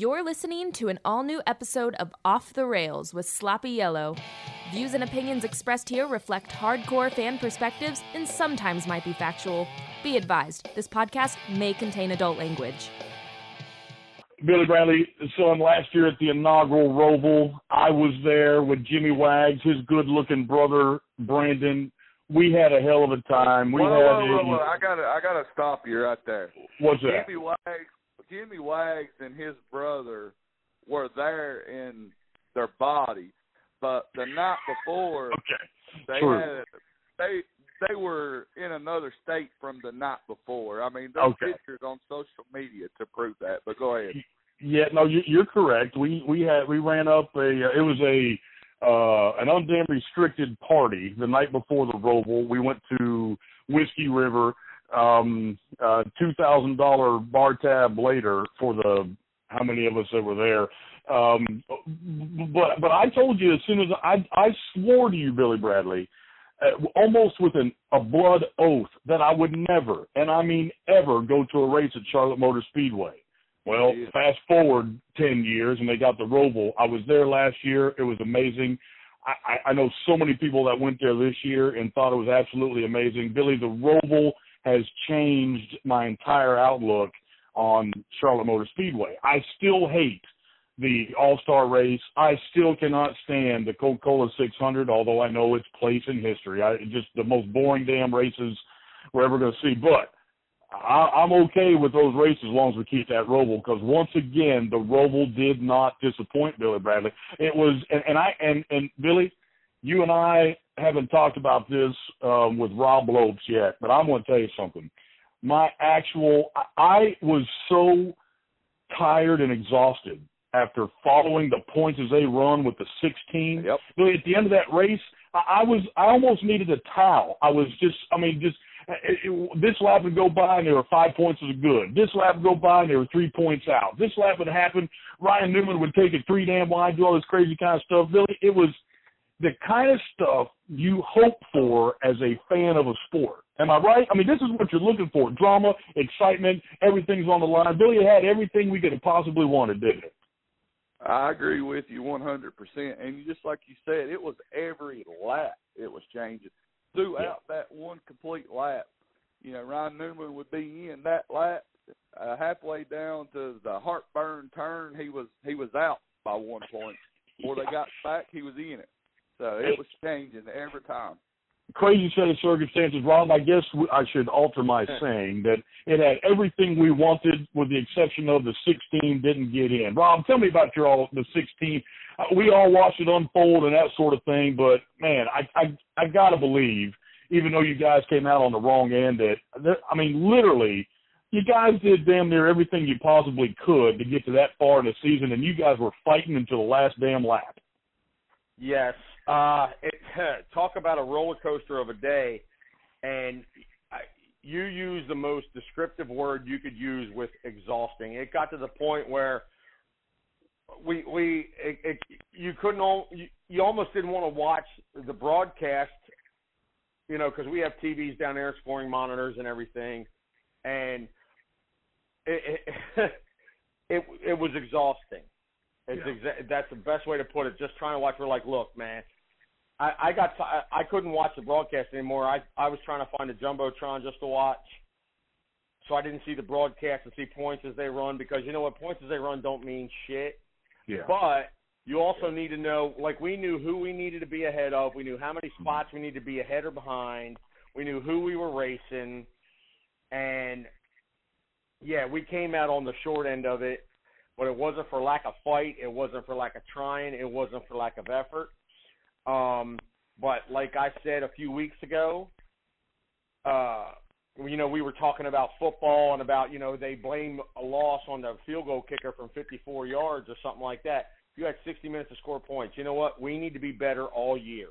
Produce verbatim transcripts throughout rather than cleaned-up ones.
You're listening to an all-new episode of Off the Rails with Sloppy Yellow. Views and opinions expressed here reflect hardcore fan perspectives and sometimes might be factual. Be advised, this podcast may contain adult language. Billy Bradley, son, last year at the inaugural Roval, I was there with Jimmy Wags, his good-looking brother, Brandon. We had a hell of a time. We whoa, had whoa, whoa, whoa. I gotta, I gotta stop you right there. What's that? Jimmy Wags. Jimmy Wags and his brother were there in their body, but the night before, okay. they True. had they they were in another state from the night before. I mean, there's okay. pictures on social media to prove that. But go ahead. Yeah, no, you're correct. We we had we ran up a. It was a uh, an undammed restricted party the night before the Roval. We went to Whiskey River. Um, uh, two thousand dollars bar tab later for the, how many of us that were there. Um, but, but I told you as soon as I, I swore to you, Billy Bradley, uh, almost with an, a blood oath that I would never, and I mean ever, go to a race at Charlotte Motor Speedway. Well, yeah. Fast forward ten years and they got the Roval. I was there last year. It was amazing. I, I know so many people that went there this year and thought it was absolutely amazing. Billy, the Roval has changed my entire outlook on Charlotte Motor Speedway. I still hate the All-Star race. I still cannot stand the Coca-Cola six hundred, although I know its place in history. I just the most boring damn races we're ever going to see. But I, I'm okay with those races as long as we keep that Roval, because once again, the Roval did not disappoint, Billy Bradley. It was, and, and I and, and Billy, you and I haven't talked about this um, with Rob Lopes yet, but I'm going to tell you something. My actual – I was so tired and exhausted after following the points as they run with the sixteen. Yep. At the end of that race, I was I almost needed a towel. I was just – I mean, just it, it, this lap would go by and there were five points as good. This lap would go by and there were three points out. This lap would happen. Ryan Newman would take it three damn wide, do all this crazy kind of stuff. Billy, it was – the kind of stuff you hope for as a fan of a sport. Am I right? I mean, this is what you're looking for. Drama, excitement, everything's on the line. Billy had everything we could have possibly wanted, didn't it? I agree with you one hundred percent. And just like you said, it was every lap it was changing. Throughout yeah. that one complete lap, you know, Ryan Newman would be in that lap. Uh, halfway down to the heartburn turn, he was he was out by one point. Before they got back, he was in it. So it was changing every time. Crazy set of circumstances, Rob. I guess I should alter my saying that it had everything we wanted with the exception of the sixteen didn't get in. Rob, tell me about your all the sixteen. We all watched it unfold and that sort of thing, but, man, I I, I got to believe, even though you guys came out on the wrong end, that, I mean, literally, you guys did damn near everything you possibly could to get to that far in the season, and you guys were fighting until the last damn lap. Yes. Uh, it, talk about a roller coaster of a day, and I, you use the most descriptive word you could use with exhausting. It got to the point where we we it, it, you couldn't you, you almost didn't want to watch the broadcast, you know, because we have T Vs down there, scoring monitors and everything, and it it it, it was exhausting. It's yeah. exa- that's the best way to put it. Just trying to watch, we're like, look, man. I, I got t- I couldn't watch the broadcast anymore. I, I was trying to find a Jumbotron just to watch, so I didn't see the broadcast and see points as they run, because you know what, points as they run don't mean shit. Yeah. But you also yeah. need to know, like, we knew who we needed to be ahead of. We knew how many spots we needed to be ahead or behind. We knew who we were racing. And, yeah, we came out on the short end of it, but it wasn't for lack of fight. It wasn't for lack of trying. It wasn't for lack of effort. Um, but like I said a few weeks ago, uh, you know, we were talking about football and about, you know, they blame a loss on the field goal kicker from fifty-four yards or something like that. You had sixty minutes to score points. You know what? We need to be better all year.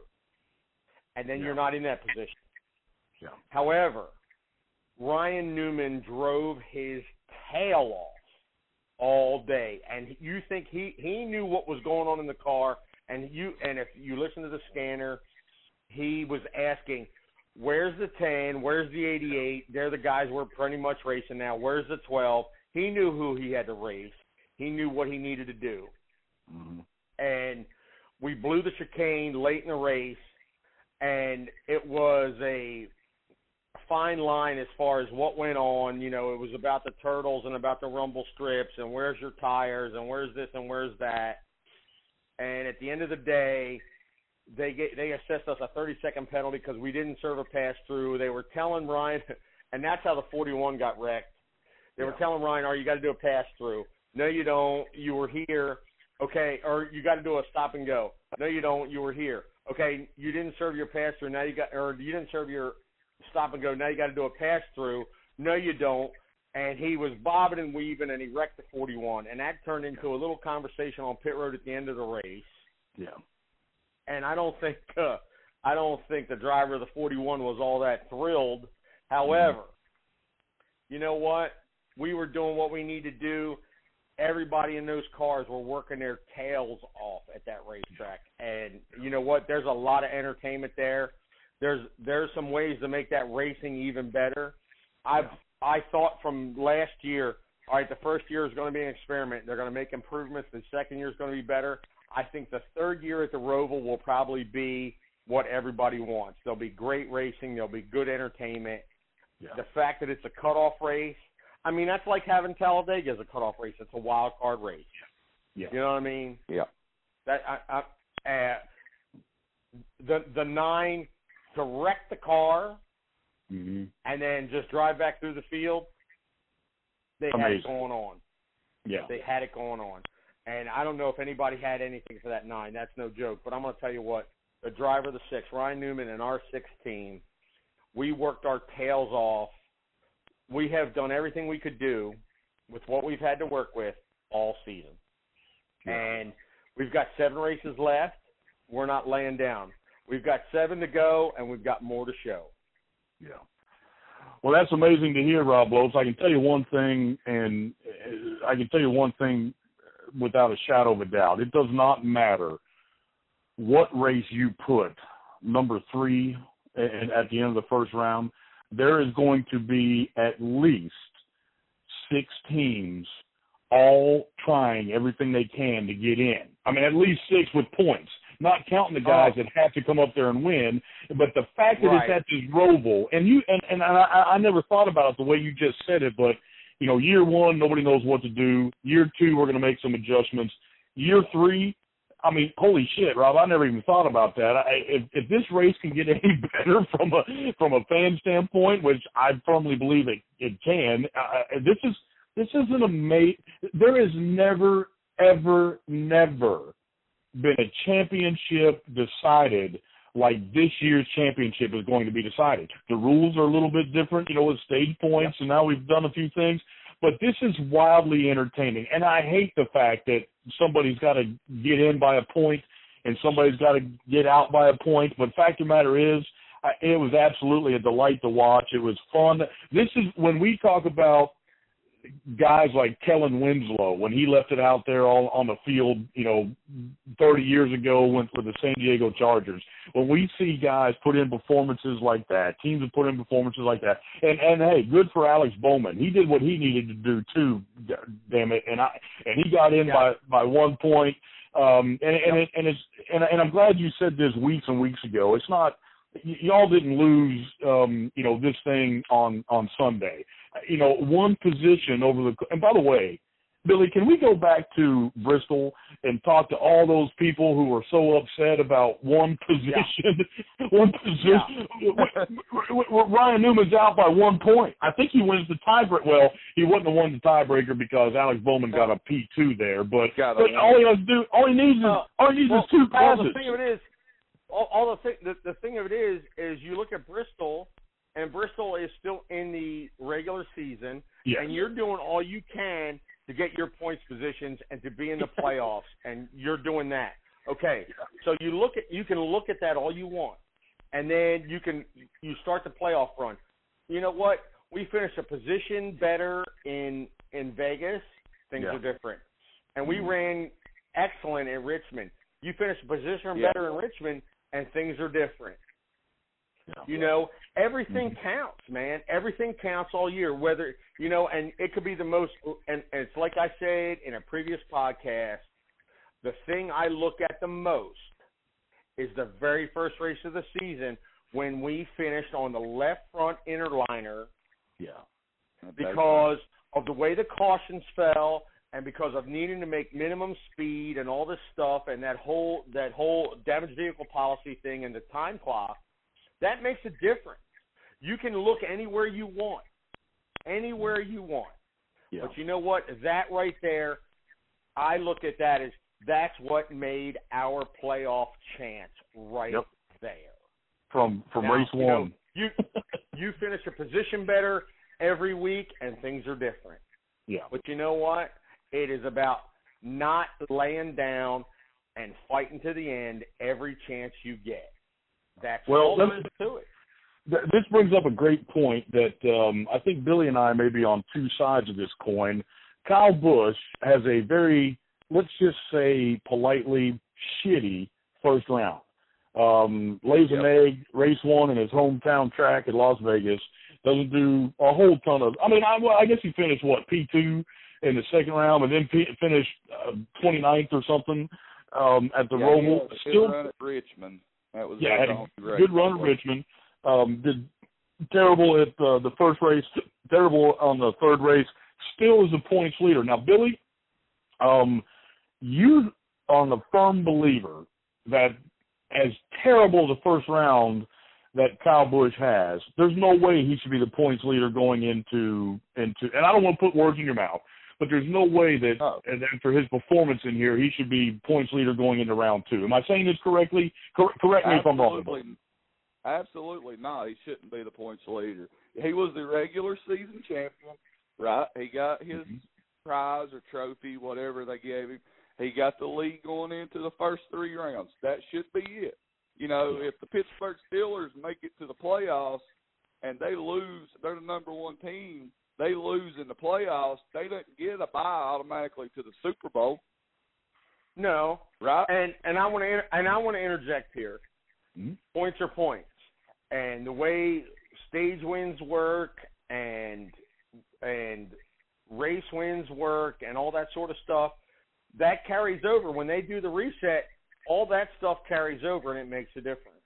And then yeah. you're not in that position. Yeah. However, Ryan Newman drove his tail off all day. And you think he, he knew what was going on in the car. And you, and if you listen to the scanner, he was asking, where's the ten? Where's the eighty-eight? They're the guys we're pretty much racing now. Where's the twelve? He knew who he had to race. He knew what he needed to do. Mm-hmm. And we blew the chicane late in the race, and it was a fine line as far as what went on. You know, it was about the turtles and about the rumble strips and where's your tires and where's this and where's that. And at the end of the day, they get, they assessed us a thirty-second penalty because we didn't serve a pass-through. They were telling Ryan, and that's how the forty-one got wrecked. They yeah. were telling Ryan, oh, you got to do a pass-through. No, you don't. You were here. Okay, or you got to do a stop-and-go. No, you don't. You were here. Okay, you didn't serve your pass-through. Now you got, or you didn't serve your stop-and-go. Now you got to do a pass-through. No, you don't. And he was bobbing and weaving, and he wrecked the forty-one. And that turned into a little conversation on pit road at the end of the race. Yeah. And I don't think uh, I don't think the driver of the forty-one was all that thrilled. However, mm-hmm. you know what? We were doing what we need to do. Everybody in those cars were working their tails off at that racetrack. And you know what? There's a lot of entertainment there. There's there's some ways to make that racing even better. I've yeah. I thought from last year, all right, the first year is going to be an experiment. They're going to make improvements. The second year is going to be better. I think the third year at the Roval will probably be what everybody wants. There'll be great racing. There'll be good entertainment. Yeah. The fact that it's a cutoff race, I mean, that's like having Talladega as a cutoff race. It's a wild card race. Yeah. You know what I mean? Yeah. That I, I, uh, the the nine to wreck the car mm-hmm. and then just drive back through the field, they Amazing. had it going on. Yeah. They had it going on. And I don't know if anybody had anything for that nine. That's no joke. But I'm going to tell you what, the driver of the six, Ryan Newman, and our six team, we worked our tails off. We have done everything we could do with what we've had to work with all season. Yeah. And we've got seven races left. We're not laying down. We've got seven to go, and we've got more to show. Yeah. Well, that's amazing to hear, Rob Lopes. I can tell you one thing, and I can tell you one thing, without a shadow of a doubt, it does not matter what race you put number three and at the end of the first round, there is going to be at least six teams all trying everything they can to get in. I mean, at least six with points, not counting the guys oh. that have to come up there and win. But the fact that right. it's at this Roval, and you and, and I, I never thought about it the way you just said it, but you know, year one, nobody knows what to do. Year two, we're going to make some adjustments. Year three, I mean, holy shit, Rob, I never even thought about that. I, if, if this race can get any better from a from a fan standpoint, which I firmly believe it, it can, uh, this is this isn't a mate. There has never, ever, never been a championship decided like this year's championship is going to be decided. The rules are a little bit different, you know, with stage points, and now we've done a few things. But this is wildly entertaining, and I hate the fact that somebody's got to get in by a point and somebody's got to get out by a point. But fact of the matter is, it was absolutely a delight to watch. It was fun. This is when we talk about guys like Kellen Winslow, when he left it out there all on the field, you know, thirty years ago, went for the San Diego Chargers. When we see guys put in performances like that, teams have put in performances like that, and and hey, good for Alex Bowman. He did what he needed to do too, damn it, and I and he got in yeah. by by one point. Um, and and it, and it's and, and I'm glad you said this weeks and weeks ago. It's not. Y'all didn't lose, um, you know, this thing on, on Sunday. You know, one position over the – and by the way, Billy, can we go back to Bristol and talk to all those people who were so upset about one position? Yeah. one position. Yeah. Ryan Newman's out by one point. I think he wins the tiebreaker. Well, he wouldn't have won the tiebreaker because Alex Bowman got a P two there. But, but all he has to do, all he needs is, uh, all he needs well, is two passes. Well, the thing of it is, All, all the, th- the the thing of it is, is you look at Bristol, and Bristol is still in the regular season, yes. and you're doing all you can to get your points positions and to be in the playoffs, and you're doing that. Okay, so you look at you can look at that all you want, and then you can you start the playoff run. You know what? We finished a position better in in Vegas. Things yeah. are different, and we mm-hmm. ran excellent at Richmond. You finished a position yeah. better in Richmond. And things are different. Yeah. You know, everything mm-hmm. counts, man. Everything counts all year, whether, you know, and it could be the most, and, and it's like I said in a previous podcast, the thing I look at the most is the very first race of the season when we finished on the left front interliner. Yeah. Because of the way the cautions fell and because of needing to make minimum speed and all this stuff and that whole that whole damaged vehicle policy thing and the time clock, that makes a difference. You can look anywhere you want, anywhere you want. Yeah. But you know what? That right there, I look at that as that's what made our playoff chance right yep. there. From from now, race you one. Know, you you finish a position better every week, and things are different. Yeah. But you know what? It is about not laying down and fighting to the end every chance you get. That's well, all there is to it. Th- this brings up a great point that um, I think Billy and I may be on two sides of this coin. Kyle Busch has a very, let's just say politely, shitty first round. Um, lays yep. an egg, race one in his hometown track at Las Vegas. Doesn't do a whole ton of – I mean, I, I guess he finished, what, P two in the second round and then P, finished uh, twenty-ninth or something um, at the yeah, Roval. Good Still, run at Richmond. That was yeah, a good run at Richmond. Um, did terrible at uh, the first race, terrible on the third race. Still is the points leader. Now, Billy, um, you are a firm believer that as terrible the first round – that Kyle Busch has, there's no way he should be the points leader going into into. And I don't want to put words in your mouth, but there's no way that oh. after his performance in here, he should be points leader going into round two. Am I saying this correctly? Cor- correct me absolutely, if I'm wrong. Absolutely not. He shouldn't be the points leader. He was the regular season champion, right? He got his mm-hmm. prize or trophy, whatever they gave him. He got the lead going into the first three rounds. That should be it. You know, if the Pittsburgh Steelers make it to the playoffs and they lose, they're the number one team, they lose in the playoffs, they don't get a bye automatically to the Super Bowl. No. Right? And and I want to and I want to interject here. Mm-hmm. Points are points. And the way stage wins work and and race wins work and all that sort of stuff, that carries over. When they do the reset, all that stuff carries over, and it makes a difference.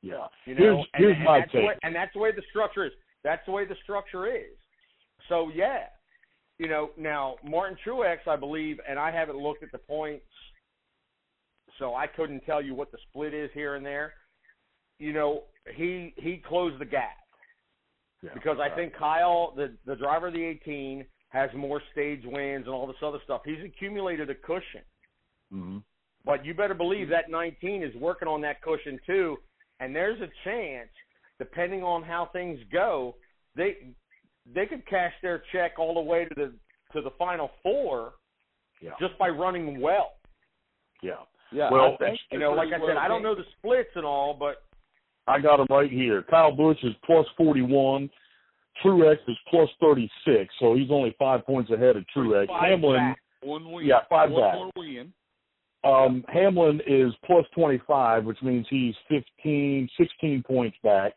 Yeah. You know, here's, here's and, my and take. Way, and that's the way the structure is. That's the way the structure is. So, yeah. You know, now, Martin Truex, I believe, and I haven't looked at the points, so I couldn't tell you what the split is here and there. You know, he he closed the gap. Yeah, because right. I think Kyle, the, the driver of the eighteen, has more stage wins and all this other stuff. He's accumulated a cushion. Mm-hmm. But you better believe that nineteen is working on that cushion too, and there's a chance, depending on how things go, they they could cash their check all the way to the to the final four, yeah. just by running well. Yeah, yeah. Well, I think, you know, like I said, I don't know the splits and all, but I got them right here. Kyle Busch is plus forty-one, Truex is plus thirty-six, so he's only five points ahead of Truex. Five Hamlin, back. One win. Yeah, five one back. More win. Um, Hamlin is plus twenty-five, which means he's fifteen, sixteen points back.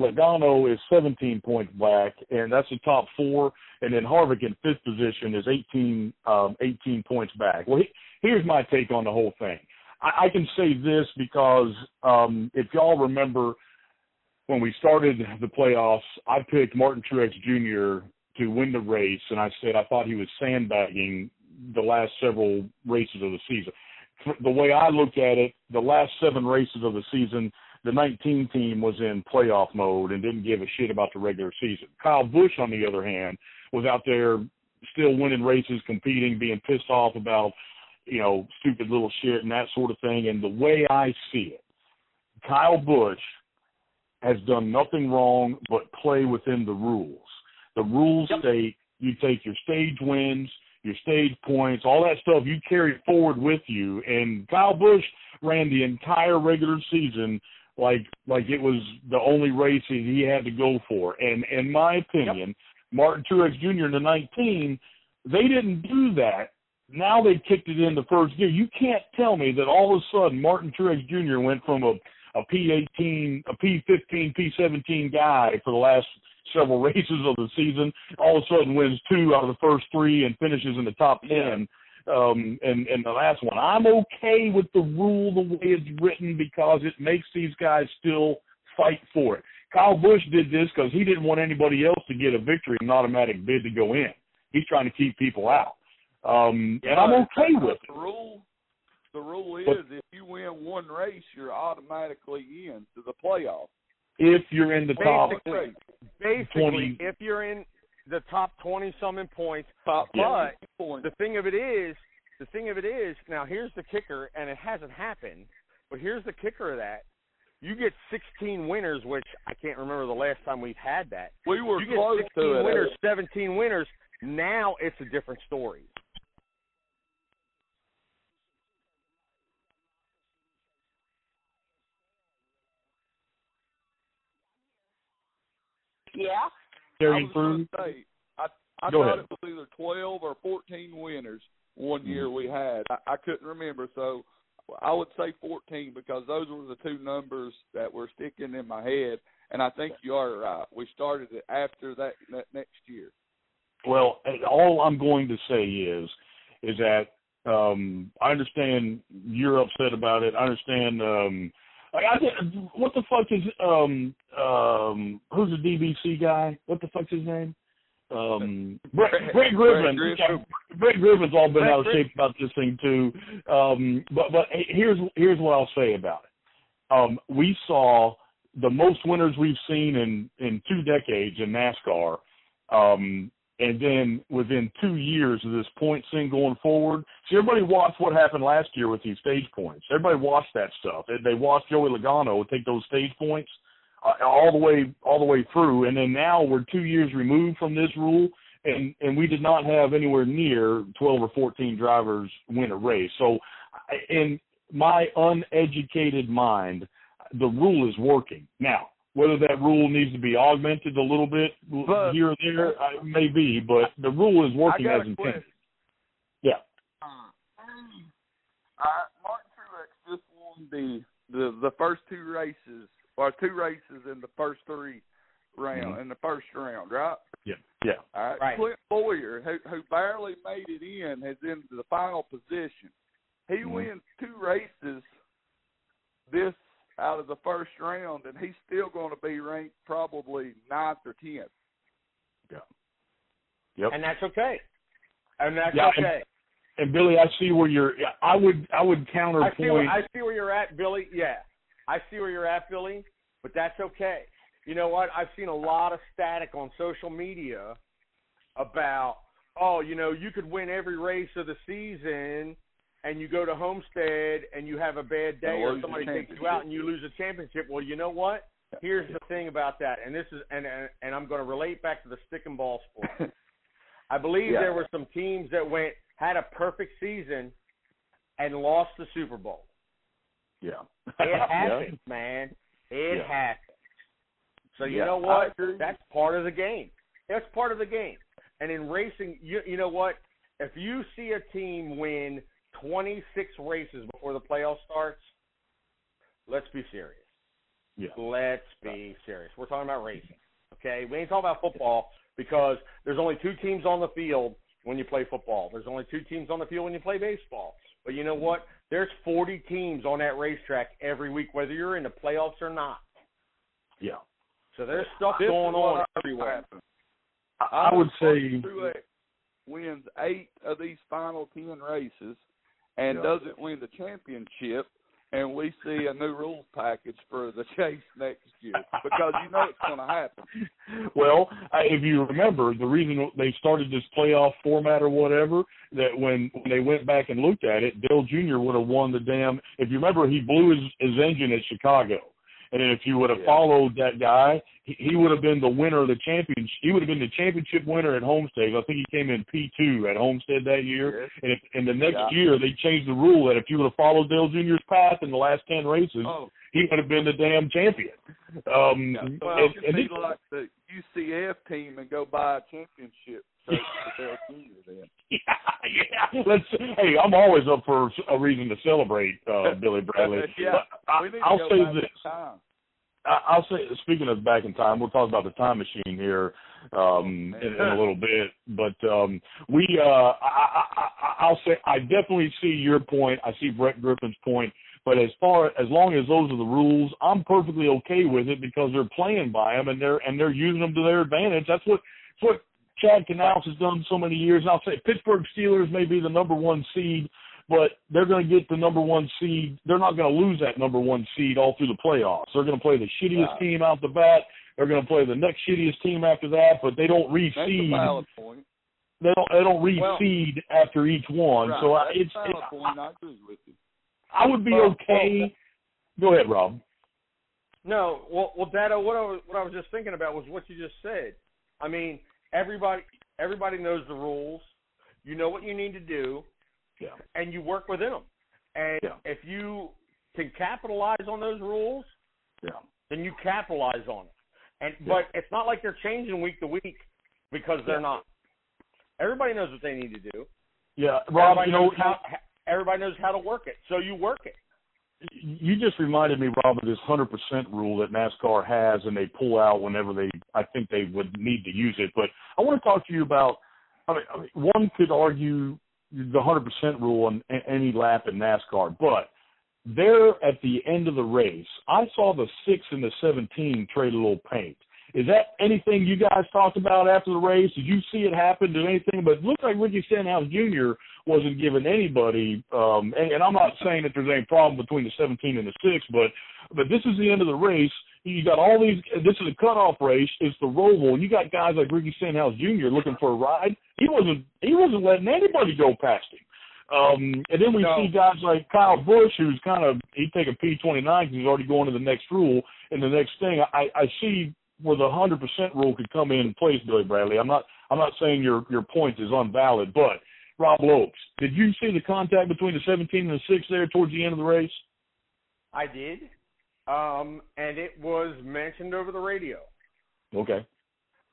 Logano is seventeen points back, and that's the top four. And then Harvick in fifth position is eighteen, um, eighteen points back. Well, he, here's my take on the whole thing. I, I can say this because um, if y'all remember when we started the playoffs, I picked Martin Truex Junior to win the race, and I said I thought he was sandbagging the last several races of the season. The way I looked at it, the last seven races of the season, the nineteen team was in playoff mode and didn't give a shit about the regular season. Kyle Busch, on the other hand, was out there still winning races, competing, being pissed off about, you know, stupid little shit and that sort of thing. And the way I see it, Kyle Busch has done nothing wrong but play within the rules. The rules yep. state you take your stage wins, your stage points, all that stuff you carry forward with you. And Kyle Busch ran the entire regular season like like it was the only race that he had to go for. And in my opinion, yep. Martin Truex Junior in the nineteen, they didn't do that. Now they kicked it in the first gear. You can't tell me that all of a sudden Martin Truex Junior went from a, a P eighteen, a P fifteen, P seventeen guy for the last several races of the season, all of a sudden wins two out of the first three and finishes in the top ten um, and, and the last one. I'm okay with the rule the way it's written because it makes these guys still fight for it. Kyle Busch did this because he didn't want anybody else to get a victory and an automatic bid to go in. He's trying to keep people out. Um, and I'm okay with it. The rule, the rule is but, if you win one race, you're automatically in to the playoffs. If you're in the basically, top basically, twenty. If you're in the top twenty-some in points. Top yeah. But the thing of it is, the thing of it is, now here's the kicker, and it hasn't happened, but here's the kicker of that. You get sixteen winners, which I can't remember the last time we've had that. We were you close get to it. Winners, seventeen winners. Now it's a different story. Yeah. Carrying through. Say, I, I Go thought ahead. It was either twelve or fourteen winners one year we had. I, I couldn't remember, so I would say fourteen because those were the two numbers that were sticking in my head, and I think you are right. We started it after that, that next year. Well, all I'm going to say is is that um, I understand you're upset about it. I understand um, – I did, what the fuck is um um who's the D B C guy? What the fuck's his name? Um, Brett, Brett Griffin. Brett Griffin's all been Brett out of shape about this thing too. Um, but but here's here's what I'll say about it. Um, we saw the most winners we've seen in, in two decades in NASCAR, um, and then within two years of this point thing going forward. See, everybody watched what happened last year with these stage points. Everybody watched that stuff. They watched Joey Logano take those stage points uh, all the way all the way through. And then now we're two years removed from this rule, and, and we did not have anywhere near twelve or fourteen drivers win a race. So in my uneducated mind, the rule is working now. Whether that rule needs to be augmented a little bit but, here or there, I, maybe, but the rule is working as intended. Yeah. Uh, I, Martin Truex just won the, the, the first two races, or two races in the first three round, mm-hmm. in the first round, right? Yeah. Yeah. All right. Right. Clint Boyer, who, who barely made it in, is in the final position. He mm-hmm. wins two races this out of the first round, and he's still going to be ranked probably ninth or tenth. Yeah. Yep. And that's okay. And that's yeah, okay. And, and Billy, I see where you're. I would. I would counterpoint. I see, where, I see where you're at, Billy. Yeah, I see where you're at, Billy. But that's okay. You know what? I've seen a lot of static on social media about, oh, you know, you could win every race of the season. And you go to Homestead and you have a bad day or somebody takes you out and you lose a championship. Well, you know what? Here's the thing about that. And this is and and, and I'm going to relate back to the stick and ball sport. I believe yeah. there were some teams that went had a perfect season and lost the Super Bowl. Yeah. It happens, yeah. man. It yeah. happens. So you yeah. know what? That's part of the game. That's part of the game. And in racing, you you know what? If you see a team win twenty-six races before the playoff starts, let's be serious. Yeah. Let's be serious. We're talking about racing, okay? We ain't talking about football because there's only two teams on the field when you play football. There's only two teams on the field when you play baseball. But you know what? There's forty teams on that racetrack every week, whether you're in the playoffs or not. Yeah. So there's stuff this going on everywhere. I, I would say Truex wins eight of these final ten races and yeah. doesn't win the championship, and we see a new rules package for the chase next year because you know it's going to happen. Well, if you remember, the reason they started this playoff format or whatever, that when they went back and looked at it, Dale Junior would have won the damn – if you remember, he blew his, his engine at Chicago. And if you would have yeah. followed that guy, he, he would have been the winner of the championship. He would have been the championship winner at Homestead. I think he came in P two at Homestead that year. Yes. And, if, and the next yeah. year, they changed the rule that if you would have followed Dale Junior's path in the last ten races, oh. he would have been the damn champion. Um, well, and, and it, like the, U C F team and go buy a championship. So yeah, yeah. Let's. Hey, I'm always up for a reason to celebrate, uh, Billy Bradley. yeah, I, I'll say this. Time. I'll say, speaking of back in time, we'll talk about the time machine here um, in, in a little bit. But um, we, uh, I, I, I'll say, I definitely see your point. I see Brett Griffin's point. But as far as long as those are the rules, I'm perfectly okay with it because they're playing by them and they're and they're using them to their advantage. That's what that's what Chad Knaus has done so many years. And I'll say Pittsburgh Steelers may be the number one seed, but they're going to get the number one seed. They're not going to lose that number one seed all through the playoffs. They're going to play the shittiest wow. team out the bat. They're going to play the next shittiest team after that, but they don't reseed. That's a valid point. They don't, they don't reseed well, after each one. Right. So I, it's a valid it, point. I, I agree with you. I would be okay. Go ahead, Rob. No, well, well, Dado, what I was, what I was just thinking about was what you just said. I mean, everybody, everybody knows the rules. You know what you need to do, yeah. and you work within them. And yeah. if you can capitalize on those rules, yeah. then you capitalize on it. And yeah. but it's not like they're changing week to week because they're yeah. not. Everybody knows what they need to do. Yeah, Rob, everybody you know. How, how, Everybody knows how to work it, so you work it. You just reminded me, Rob, of this one hundred percent rule that NASCAR has, and they pull out whenever they, I think they would need to use it. But I want to talk to you about, I mean, I mean one could argue the one hundred percent rule on any lap in NASCAR, but there at the end of the race, I saw the six and the seventeen trade a little paint. Is that anything you guys talked about after the race? Did you see it happen? Did anything? But it looked like Ricky Stenhouse Junior wasn't giving anybody, um, and, and I'm not saying that there's any problem between the seventeen and the six, but but this is the end of the race. You got all these, this is a cutoff race. It's the Roval. You got guys like Ricky Stenhouse Junior looking for a ride. He wasn't, he wasn't letting anybody go past him. Um, and then we no. see guys like Kyle Busch, who's kind of, he'd take a P twenty-nine because he's already going to the next rule. And the next thing I, I see where the one hundred percent rule could come in place, Billy Bradley. I'm not I'm not saying your, your point is unvalid, but Rob Lopes, did you see the contact between the seventeen and the six there towards the end of the race? I did, um, and it was mentioned over the radio. Okay.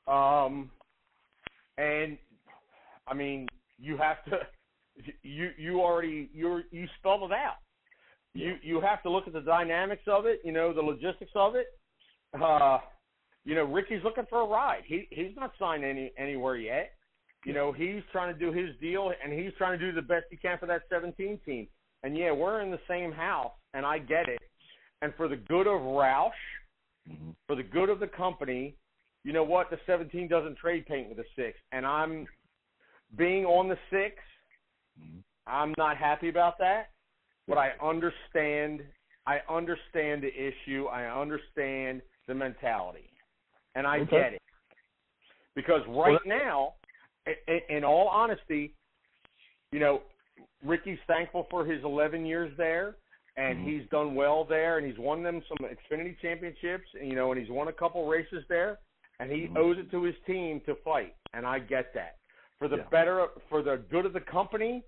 Um, and, I mean, you have to – you you already – you you spelled it out. You, you have to look at the dynamics of it, you know, the logistics of it. Uh You know, Ricky's looking for a ride. He he's not signed any anywhere yet. You know, he's trying to do his deal, and he's trying to do the best he can for that seventeen team. And, yeah, we're in the same house, and I get it. And for the good of Roush, mm-hmm. for the good of the company, you know what? The seventeen doesn't trade paint with the six. And I'm being on the six. Mm-hmm. I'm not happy about that, but I understand. I understand the issue. I understand the mentality. And I okay. get it. Because right now, in, in all honesty, you know, Ricky's thankful for his eleven years there, and mm-hmm. he's done well there, and he's won them some Xfinity championships, and, you know, and he's won a couple races there, and he mm-hmm. owes it to his team to fight, and I get that. For the yeah. better, for the good of the company,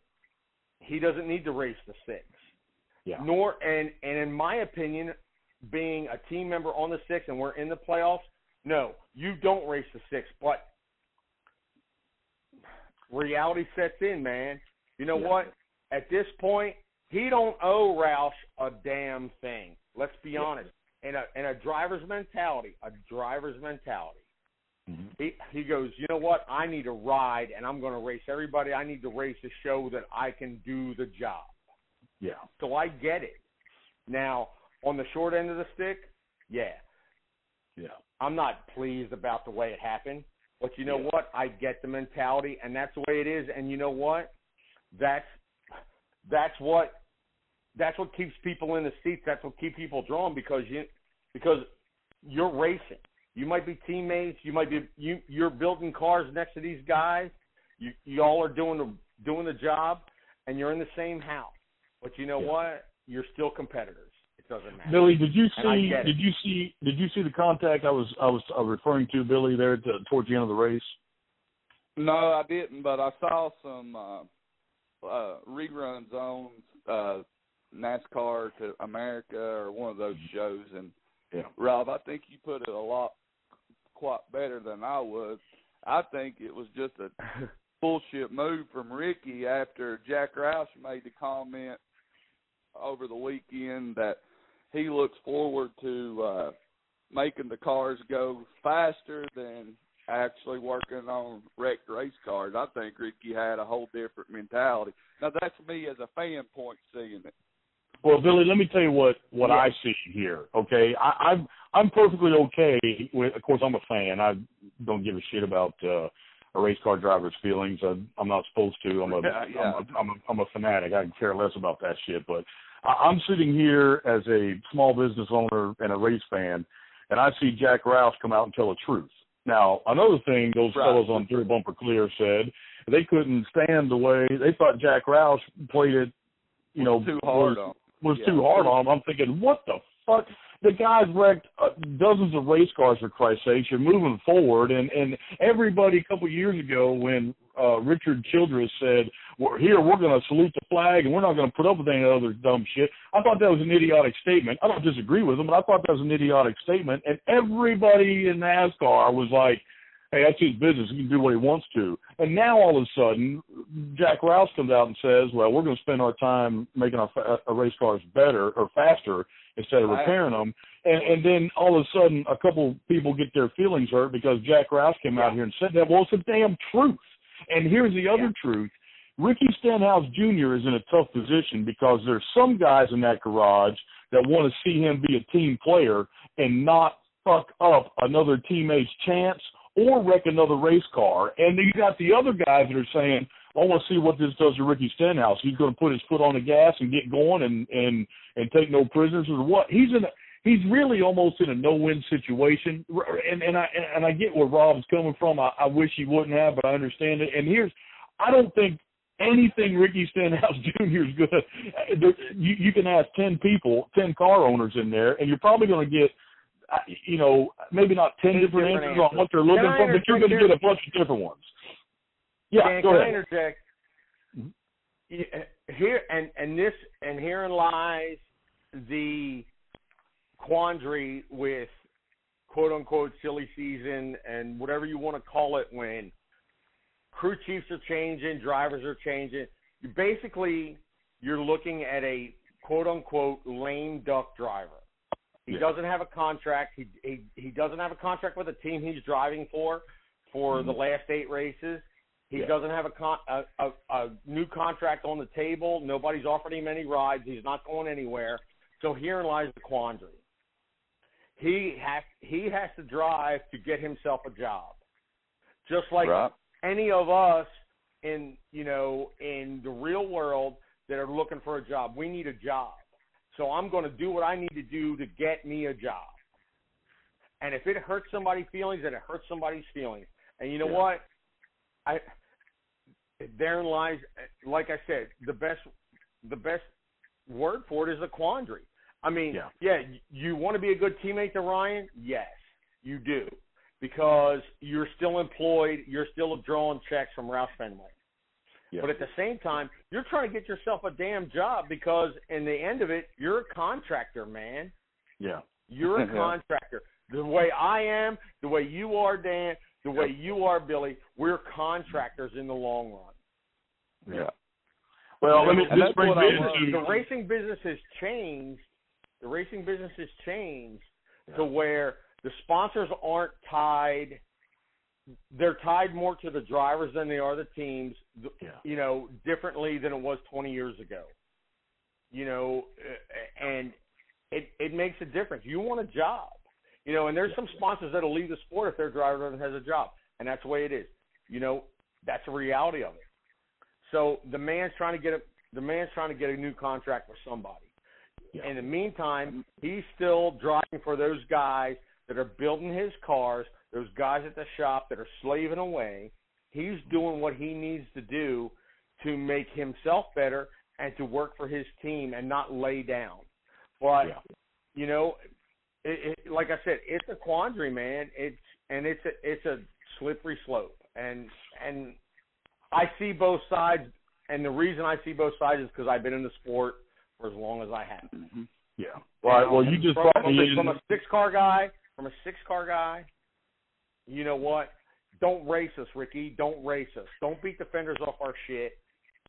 he doesn't need to race the six. Yeah. Nor and, and in my opinion, being a team member on the six and we're in the playoffs, no, you don't race the six, but reality sets in, man. You know yeah. what? At this point, he don't owe Roush a damn thing. Let's be yeah. honest. In a in a driver's mentality, a driver's mentality, mm-hmm. he he goes, you know what? I need a ride, and I'm going to race everybody. I need to race to show that I can do the job. Yeah. So I get it. Now, on the short end of the stick, yeah. Yeah. I'm not pleased about the way it happened, but you know yeah. what? I get the mentality, and that's the way it is. And you know what? That's that's what that's what keeps people in the seats. That's what keeps people drawn because you because you're racing. You might be teammates. You might be you you're building cars next to these guys. You y'all are doing the doing the job, and you're in the same house. But you know yeah. what? You're still competitors. Billy, did you see? Did you see? Did you see the contact I was I was uh, referring to, Billy, there at the, towards the end of the race? No, I didn't, but I saw some uh, uh, reruns on uh, NASCAR to America or one of those shows. And yeah. Rob, I think you put it a lot quite better than I was. I think it was just a bullshit move from Ricky after Jack Roush made the comment over the weekend that he looks forward to uh, making the cars go faster than actually working on wrecked race cars. I think Ricky had a whole different mentality. Now, that's me as a fan point seeing it. Well, Billy, let me tell you what, what yeah. I see here, okay? I, I'm I'm perfectly okay with, of course, I'm a fan. I don't give a shit about uh, a race car driver's feelings. I, I'm not supposed to. I'm a, yeah, yeah. I'm a, I'm a, I'm a fanatic. I care less about that shit. But I, I'm sitting here as a small business owner and a race fan, and I see Jack Roush come out and tell the truth. Now, another thing those right. fellows on Through Bumper Clear said, they couldn't stand the way they thought Jack Roush played it, you know, too hard on. was yeah. too hard on him. I'm thinking, what the fuck? The guy's wrecked uh, dozens of race cars, for Christ's sake. You're moving forward. And, and everybody a couple of years ago when uh, Richard Childress said, we're here, we're going to salute the flag, and we're not going to put up with any other dumb shit, I thought that was an idiotic statement. I don't disagree with him, but I thought that was an idiotic statement. And everybody in NASCAR was like, hey, that's his business. He can do what he wants to. And now all of a sudden, Jack Roush comes out and says, well, we're going to spend our time making our, fa- our race cars better or faster instead of repairing them. And, and then all of a sudden, a couple people get their feelings hurt because Jack Roush came out here and said that. Well, it's a damn truth. And here's the other yeah. truth. Ricky Stenhouse Junior is in a tough position because there's some guys in that garage that want to see him be a team player and not fuck up another teammate's chance or wreck another race car. And then you got the other guys that are saying, I want to see what this does to Ricky Stenhouse. He's going to put his foot on the gas and get going and, and, and take no prisoners or what. He's in a, he's really almost in a no-win situation. And, and I and I get where Rob's coming from. I, I wish he wouldn't have, but I understand it. And here's, I don't think anything Ricky Stenhouse Junior is good. You, you can ask ten people, ten car owners in there, and you're probably going to get, you know, maybe not ten different, different answers, answers on what they're looking for, but you're going to get a bunch of different ones. Yeah, Dan, go can ahead. I interject? Mm-hmm. Here and, and this and herein lies the quandary with quote unquote silly season and whatever you want to call it when crew chiefs are changing, drivers are changing. You basically you're looking at a quote unquote lame duck driver. He yeah. doesn't have a contract. He, he he doesn't have a contract with the team he's driving for for mm-hmm. the last eight races. He yeah. doesn't have a, con- a, a a new contract on the table. Nobody's offered him any rides. He's not going anywhere. So herein lies the quandary. He has he has to drive to get himself a job, just like right. any of us in you know in the real world that are looking for a job. We need a job. So I'm going to do what I need to do to get me a job. And if it hurts somebody's feelings, then it hurts somebody's feelings. And you know yeah. what? I therein lies, like I said, the best the best word for it is a quandary. I mean, yeah, yeah you want to be a good teammate to Ryan? Yes, you do. Because you're still employed. You're still drawing checks from Roush Fenway. Yeah. But at the same time, you're trying to get yourself a damn job because in the end of it, you're a contractor, man. Yeah. You're a contractor. The way I am, the way you are, Dan, the way you are, Billy, we're contractors in the long run. Yeah. Well, let me just bring this. The racing business has changed. The racing business has changed yeah. to where the sponsors aren't tied – they're tied more to the drivers than they are the teams, yeah. you know, differently than it was twenty years ago, you know, and it it makes a difference. You want a job, you know, and there's yeah. some sponsors that will leave the sport if their driver doesn't have a job, and that's the way it is. You know, that's the reality of it. So the man's trying to get a, the man's trying to get a new contract with somebody. Yeah. In the meantime, he's still driving for those guys that are building his cars, those guys at the shop that are slaving away. He's doing what he needs to do to make himself better and to work for his team and not lay down. But, yeah. you know, it, it, like I said, it's a quandary, man. It's and it's a, it's a slippery slope. And, and I see both sides, and the reason I see both sides is because I've been in the sport for as long as I have. Mm-hmm. Yeah. Well, you know, well you just from, brought me from in. From a six-car guy, from a six-car guy. you know what? Don't race us, Ricky. Don't race us. Don't beat the fenders off our shit.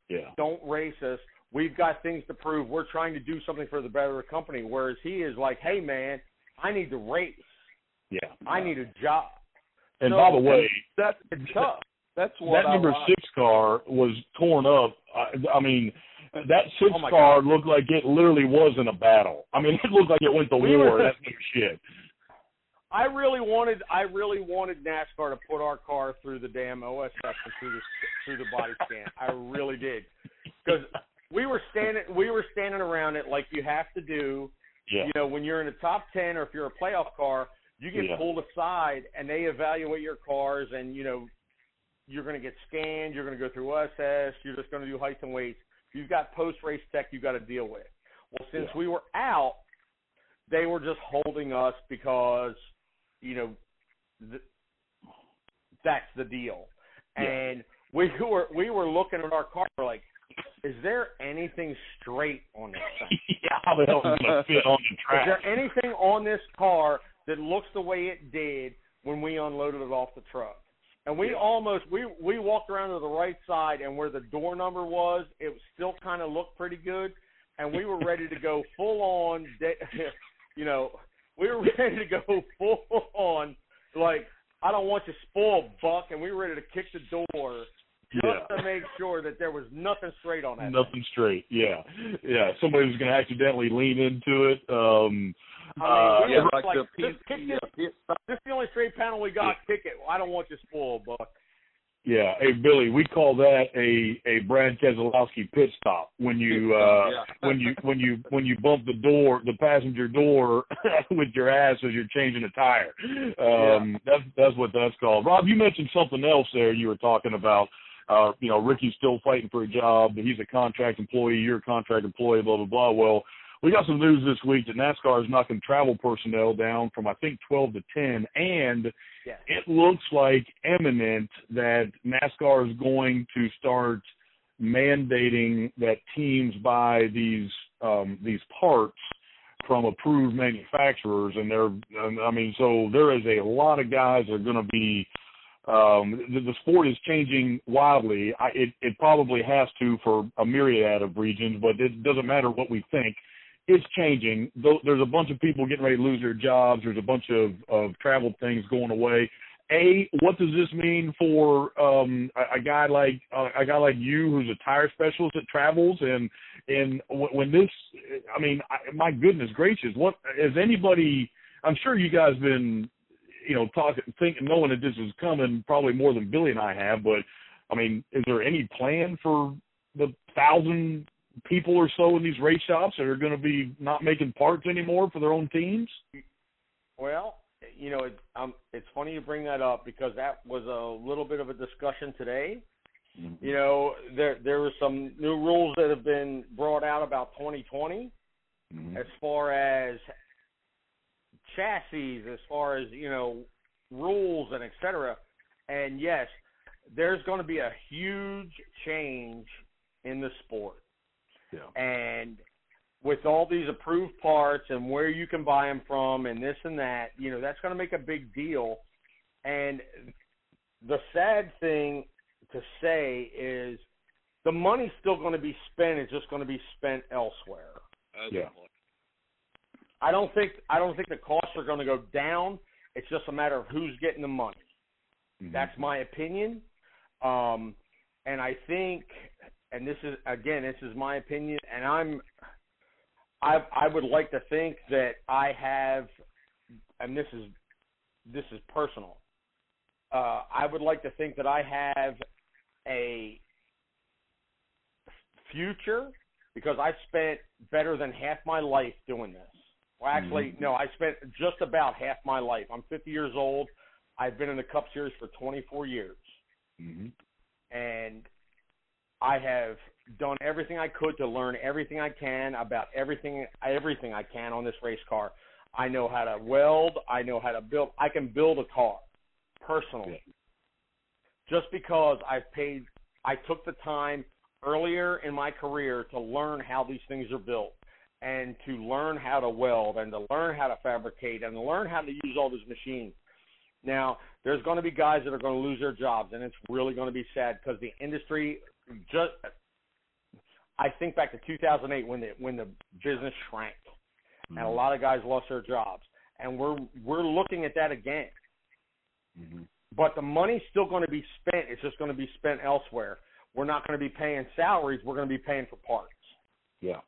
Yeah. Don't race us. We've got things to prove. We're trying to do something for the better of the company, whereas he is like, hey, man, I need to race. Yeah. I need a job. And so, by the way, that's tough. That's what that I number like. six car was torn up. I, I mean, that six oh car God. looked like it literally wasn't a battle. I mean, it looked like it went to we war. Were, that's some shit. I really wanted, I really wanted NASCAR to put our car through the damn O S F and through the through the body scan. I really did, because we were standing, we were standing around it like you have to do. Yeah. You know, when you're in the top ten or if you're a playoff car, you get yeah. pulled aside and they evaluate your cars, and you know, you're going to get scanned. You're going to go through O S S. You're just going to do heights and weights. You've got post-race tech you've got to deal with. Well, since yeah. we were out, they were just holding us because, you know, th- that's the deal. Yeah. And we were we were looking at our car, we're like, is there anything straight on this thing? yeah, how the hell is it going to fit on the track? Is there anything on this car that looks the way it did when we unloaded it off the truck? And we yeah. almost, we, we walked around to the right side, and where the door number was, it still kind of looked pretty good. And we were ready to go full on, de- you know, we were ready to go full on, like, I don't want you spoiled, Buck. And we were ready to kick the door just yeah. to make sure that there was nothing straight on that. Nothing thing. straight, yeah. Yeah, somebody was going to accidentally lean into it. Um I mean, uh, like, like the just kick it. Yeah, this is the only straight panel we got. Yeah. Kick it. I don't want you spoiled, Buck. Yeah. Hey, Billy, we call that a, a Brad Keselowski pit stop when you uh, yeah. when you when you when you bump the door, the passenger door, with your ass as you're changing a tire. Um, yeah. That's that's what that's called. Rob, you mentioned something else there. You were talking about, uh, you know, Ricky's still fighting for a job. He's a contract employee. You're a contract employee. Blah blah blah. Well, we got some news this week that NASCAR is knocking travel personnel down from, I think, twelve to ten, and yeah. it looks like imminent that NASCAR is going to start mandating that teams buy these um, these parts from approved manufacturers, and they're, I mean, so there is a lot of guys that are going to be. Um, the, the sport is changing wildly. I, it, it probably has to for a myriad of regions, but it doesn't matter what we think. It's changing. There's a bunch of people getting ready to lose their jobs. There's a bunch of, of travel things going away. A, what does this mean for um, a, a guy like uh, a guy like you, who's a tire specialist that travels? And and when this, I mean, I, my goodness gracious, what has anybody? I'm sure you guys been, you know, talking, thinking, knowing that this is coming probably more than Billy and I have. But I mean, is there any plan for the thousand people or so in these race shops that are going to be not making parts anymore for their own teams? Well, you know, it, um, it's funny you bring that up, because that was a little bit of a discussion today. Mm-hmm. You know, there there were some new rules that have been brought out about twenty twenty, mm-hmm. as far as chassis, as far as, you know, rules and et cetera. And yes, there's going to be a huge change in the sport. Yeah. And with all these approved parts and where you can buy them from and this and that, you know, that's going to make a big deal. And the sad thing to say is the money's still going to be spent. It's just going to be spent elsewhere. Yeah. I don't think I don't think the costs are going to go down. It's just a matter of who's getting the money. Mm-hmm. That's my opinion. Um, and I think – and this is, again, this is my opinion, and I'm, I I would like to think that I have, and this is, this is personal. Uh, I would like to think that I have a future, because I spent better than half my life doing this. Well, actually, mm-hmm. no, I spent just about half my life. I'm fifty years old. I've been in the Cup Series for twenty-four years. Mm-hmm. And I have done everything I could to learn everything I can about everything, everything I can on this race car. I know how to weld. I know how to build. I can build a car personally. Yeah. Just because I've paid, I took the time earlier in my career to learn how these things are built, and to learn how to weld, and to learn how to fabricate, and to learn how to use all these machines. Now, there's going to be guys that are going to lose their jobs, and it's really going to be sad because the industry just – I think back to two thousand eight when the, when the business shrank, mm-hmm. and a lot of guys lost their jobs. And we're we're looking at that again. Mm-hmm. But the money's still going to be spent. It's just going to be spent elsewhere. We're not going to be paying salaries. We're going to be paying for parts. Yeah.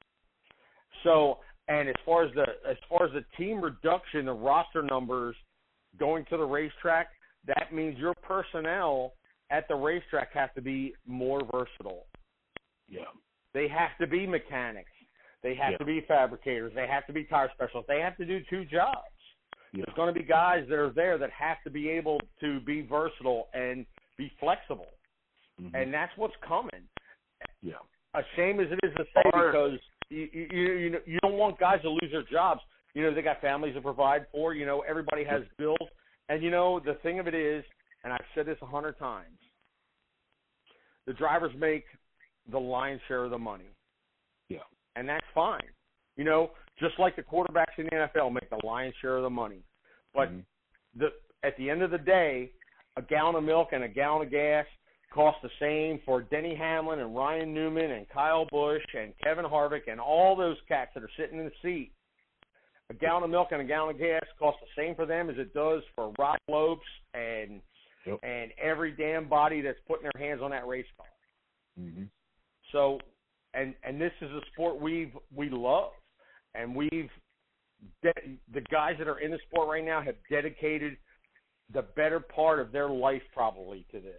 So, and as far as the as far as the team reduction, the roster numbers going to the racetrack, that means your personnel at the racetrack have to be more versatile. Yeah. They have to be mechanics. They have yeah. to be fabricators. They have to be tire specialists. They have to do two jobs. Yeah. There's going to be guys that are there that have to be able to be versatile and be flexible. Mm-hmm. And that's what's coming. Yeah. A shame as it is to say because you, you, you, you don't want guys to lose their jobs. You know, they got families to provide for. You know, everybody has bills. And, you know, the thing of it is, and I've said this a hundred times, the drivers make the lion's share of the money. Yeah. And that's fine. You know, just like the quarterbacks in the N F L make the lion's share of the money. But mm-hmm. the at the end of the day, a gallon of milk and a gallon of gas cost the same for Denny Hamlin and Ryan Newman and Kyle Busch and Kevin Harvick and all those cats that are sitting in the seat. A gallon of milk and a gallon of gas costs the same for them as it does for Rob Lopes and yep. and every damn body that's putting their hands on that race car. Mm-hmm. So, and and this is a sport we've we love, and we've de- the guys that are in the sport right now have dedicated the better part of their life probably to this.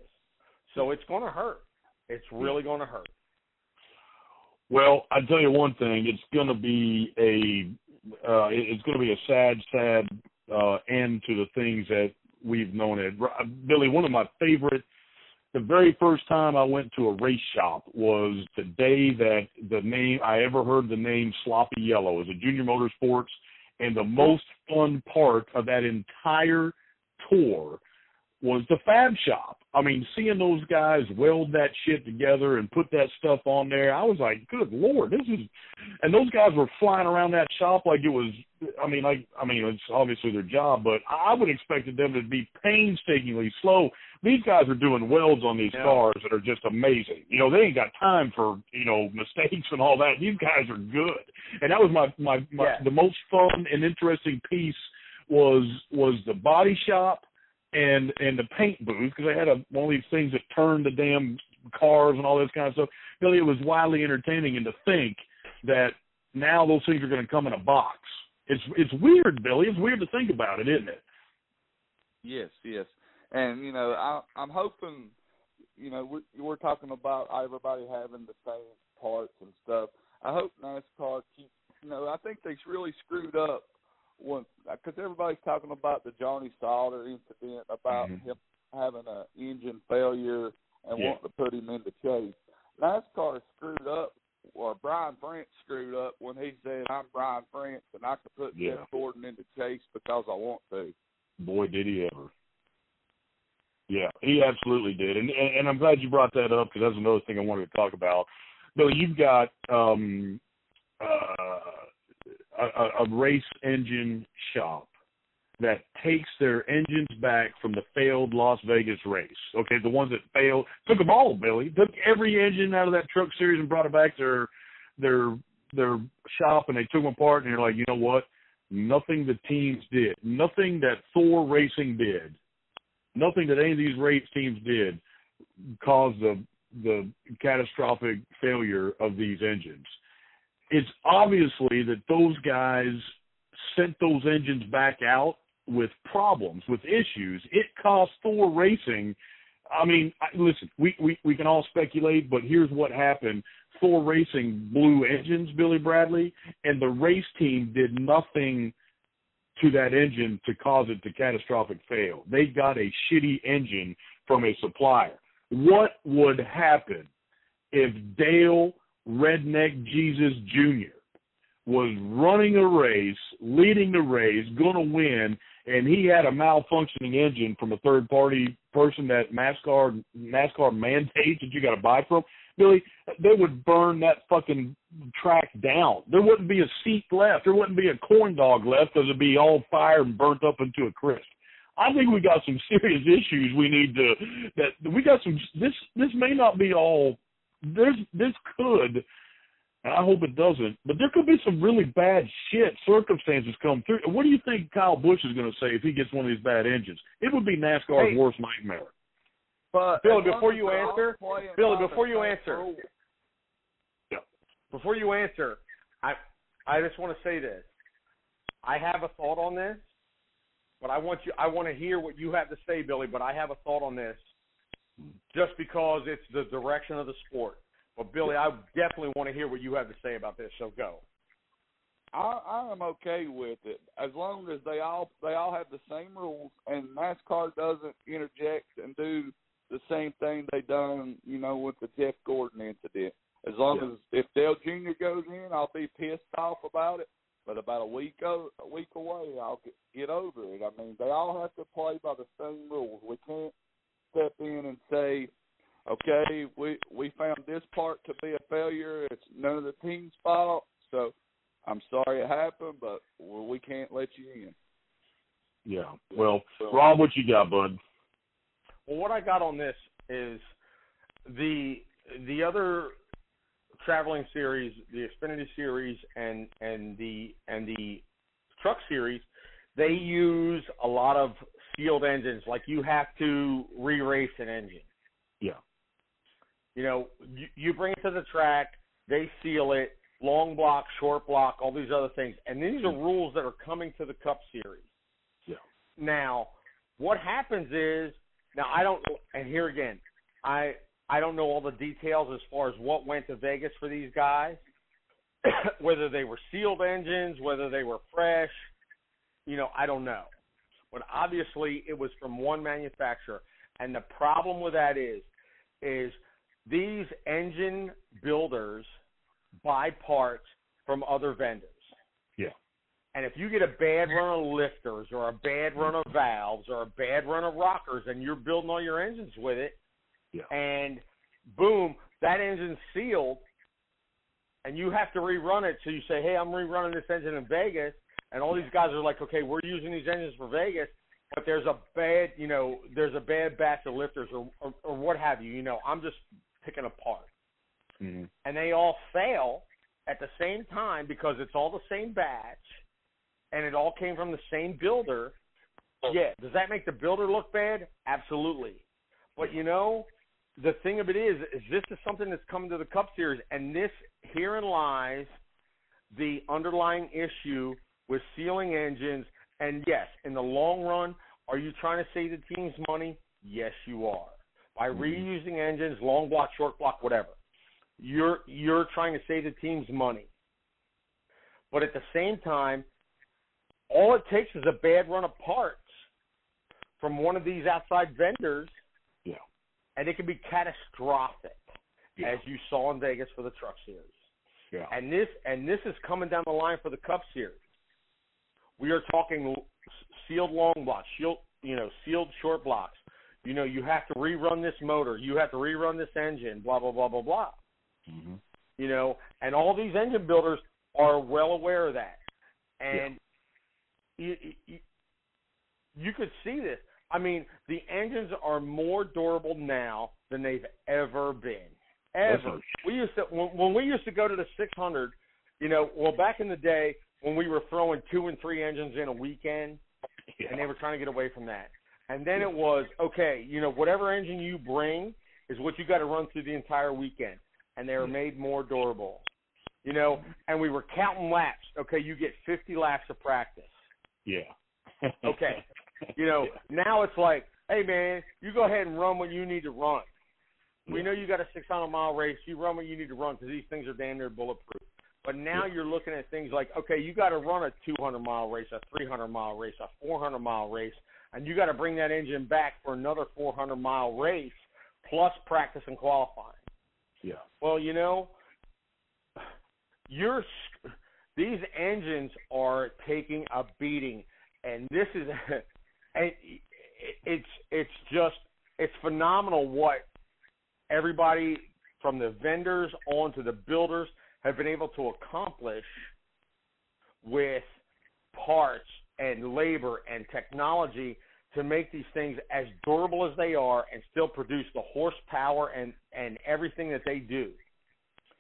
So it's going to hurt. It's really going to hurt. Well, I tell you one thing. It's going to be a Uh, it's going to be a sad, sad uh, end to the things that we've known. It. Billy, one of my favorite, the very first time I went to a race shop was the day that the name, I ever heard the name Sloppy Yellow. It was a Junior Motorsports, and the most fun part of that entire tour was the fab shop. I mean, seeing those guys weld that shit together and put that stuff on there, I was like, good Lord, this is, and those guys were flying around that shop like it was, I mean, like, I mean, it's obviously their job, but I would expected them to be painstakingly slow. These guys are doing welds on these yeah. cars that are just amazing. You know, they ain't got time for, you know, mistakes and all that. These guys are good. And that was my, my, my yeah. the most fun and interesting piece was, was the body shop, and and the paint booth, because they had a, one of these things that turned the damn cars and all this kind of stuff. Billy, it was wildly entertaining, and to think that now those things are going to come in a box. It's it's weird, Billy. It's weird to think about it, isn't it? Yes, yes. And, you know, I, I'm hoping, you know, we're, we're talking about everybody having the same parts and stuff. I hope NASCAR keeps, you know, I think they really screwed up. Because everybody's talking about the Johnny Sauter incident, about mm-hmm. him having an engine failure and yeah. wanting to put him into Chase. NASCAR screwed up, or Brian France screwed up when he said, I'm Brian France and I can put yeah. Jeff Gordon into Chase because I want to. Boy, did he ever. Yeah, he absolutely did. And, and, and I'm glad you brought that up because that's another thing I wanted to talk about. Bill, you've got um, – uh, A, a race engine shop that takes their engines back from the failed Las Vegas race. Okay, the ones that failed, took them all, Billy. Took every engine out of that truck series and brought it back to their, their, their shop, and they took them apart, and they're like, you know what? Nothing the teams did, nothing that Thor Racing did, nothing that any of these race teams did caused the, the catastrophic failure of these engines. It's obviously that those guys sent those engines back out with problems, with issues. It cost Thor Racing. I mean, listen, we, we, we can all speculate, but here's what happened. Thor Racing blew engines, Billy Bradley, and the race team did nothing to that engine to cause it to catastrophic fail. They got a shitty engine from a supplier. What would happen if Dale Redneck Jesus Junior was running a race, leading the race, going to win, and he had a malfunctioning engine from a third-party person that NASCAR NASCAR mandates that you got to buy from? Billy, they would burn that fucking track down. There wouldn't be a seat left. There wouldn't be a corn dog left because it'd be all fired and burnt up into a crisp. I think we got some serious issues. We need to that we got some. This this may not be all. There's this could, and I hope it doesn't, but there could be some really bad shit circumstances come through. What do you think Kyle Busch is going to say if he gets one of these bad engines? It would be NASCAR's hey, worst nightmare. But Billy, before you answer, Billy, before you answer, yeah. before you answer, I I just want to say this. I have a thought on this. But I want you. I want to hear what you have to say, Billy, but I have a thought on this just because it's the direction of the sport. But, Billy, I definitely want to hear what you have to say about this, so go. I, I am okay with it as long as they all they all have the same rules and NASCAR doesn't interject and do the same thing they done, you know, with the Jeff Gordon incident. As long yeah. as if Dale Junior goes in, I'll be pissed off about it. But about a week o- a week away, I'll get, get over it. I mean, they all have to play by the same rules. We can't step in and say, okay, we we found this part to be a failure. It's none of the team's fault. So I'm sorry it happened, but well, we can't let you in. Yeah. Well, so, Rob, what you got, bud? Well, what I got on this is the the other – traveling series, the Xfinity series, and and the and the truck series, they use a lot of sealed engines. Like you have to re-race an engine. Yeah. You know, you, you bring it to the track, they seal it, long block, short block, all these other things, and these are rules that are coming to the Cup Series. Yeah. Now, what happens is now I don't, and here again, I. I don't know all the details as far as what went to Vegas for these guys, whether they were sealed engines, whether they were fresh, you know, I don't know. But obviously it was from one manufacturer. And the problem with that is, is these engine builders buy parts from other vendors. Yeah. And if you get a bad run of lifters or a bad run of valves or a bad run of rockers and you're building all your engines with it, yeah. And boom, that engine's sealed, and you have to rerun it. So you say, hey, I'm rerunning this engine in Vegas, and all these guys are like, okay, we're using these engines for Vegas, but there's a bad, you know, there's a bad batch of lifters or, or, or what have you. You know, I'm just picking apart. Mm-hmm. And they all fail at the same time because it's all the same batch, and it all came from the same builder. Yeah, does that make the builder look bad? Absolutely. But, you know, the thing of it is, is this is something that's coming to the Cup Series, and this herein lies the underlying issue with sealing engines. And, yes, in the long run, are you trying to save the team's money? Yes, you are. By reusing engines, long block, short block, whatever, you're you're trying to save the team's money. But at the same time, all it takes is a bad run of parts from one of these outside vendors, and it can be catastrophic, yeah. as you saw in Vegas for the Truck Series. Yeah. And this and this is coming down the line for the Cup Series. We are talking sealed long blocks, sealed, you know, sealed short blocks. You know, you have to rerun this motor. You have to rerun this engine, blah, blah, blah, blah, blah. Mm-hmm. You know, and all these engine builders are well aware of that. And yeah. you, you, you could see this. I mean, the engines are more durable now than they've ever been. Ever. We used to when, when we used to go to the six hundred, you know, well, back in the day when we were throwing two and three engines in a weekend, yeah. and they were trying to get away from that. And then yeah. it was, okay, you know, whatever engine you bring is what you got to run through the entire weekend, and they were made more durable. You know, and we were counting laps. Okay, you get fifty laps of practice. Yeah. Okay. You know, now it's like, hey, man, you go ahead and run when you need to run. We know you got a six hundred mile race. You run when you need to run because these things are damn near bulletproof. But now yeah. you're looking at things like, okay, you got to run a two hundred mile race, a three hundred mile race, a four hundred mile race, and you got to bring that engine back for another four hundred mile race plus practice and qualifying. Yeah. Well, you know, you're these engines are taking a beating, and this is – And it's it's just it's phenomenal what everybody from the vendors on to the builders have been able to accomplish with parts and labor and technology to make these things as durable as they are and still produce the horsepower and, and everything that they do.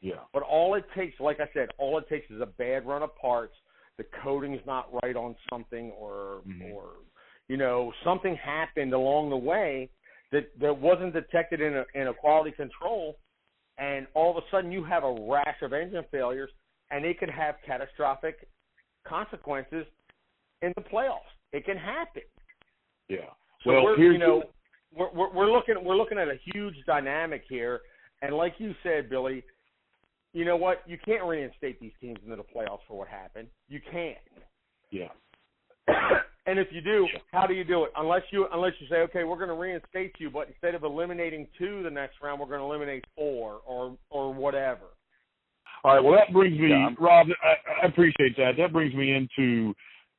Yeah. But all it takes, like I said, all it takes is a bad run of parts. The coating's not right on something, or mm-hmm. or you know, something happened along the way that, that wasn't detected in a, in a quality control, and all of a sudden you have a rash of engine failures, and it could have catastrophic consequences in the playoffs. It can happen. Yeah. So well, we're, here's you know, the... we're, we're we're looking we're looking at a huge dynamic here, and like you said, Billy, you know what? You can't reinstate these teams into the playoffs for what happened. You can't. Yeah. And if you do, yeah. how do you do it? Unless you unless you say, okay, we're going to reinstate you, but instead of eliminating two the next round, we're going to eliminate four or or whatever. All right. Well, that brings me, yeah. Rob. I, I appreciate that. That brings me into.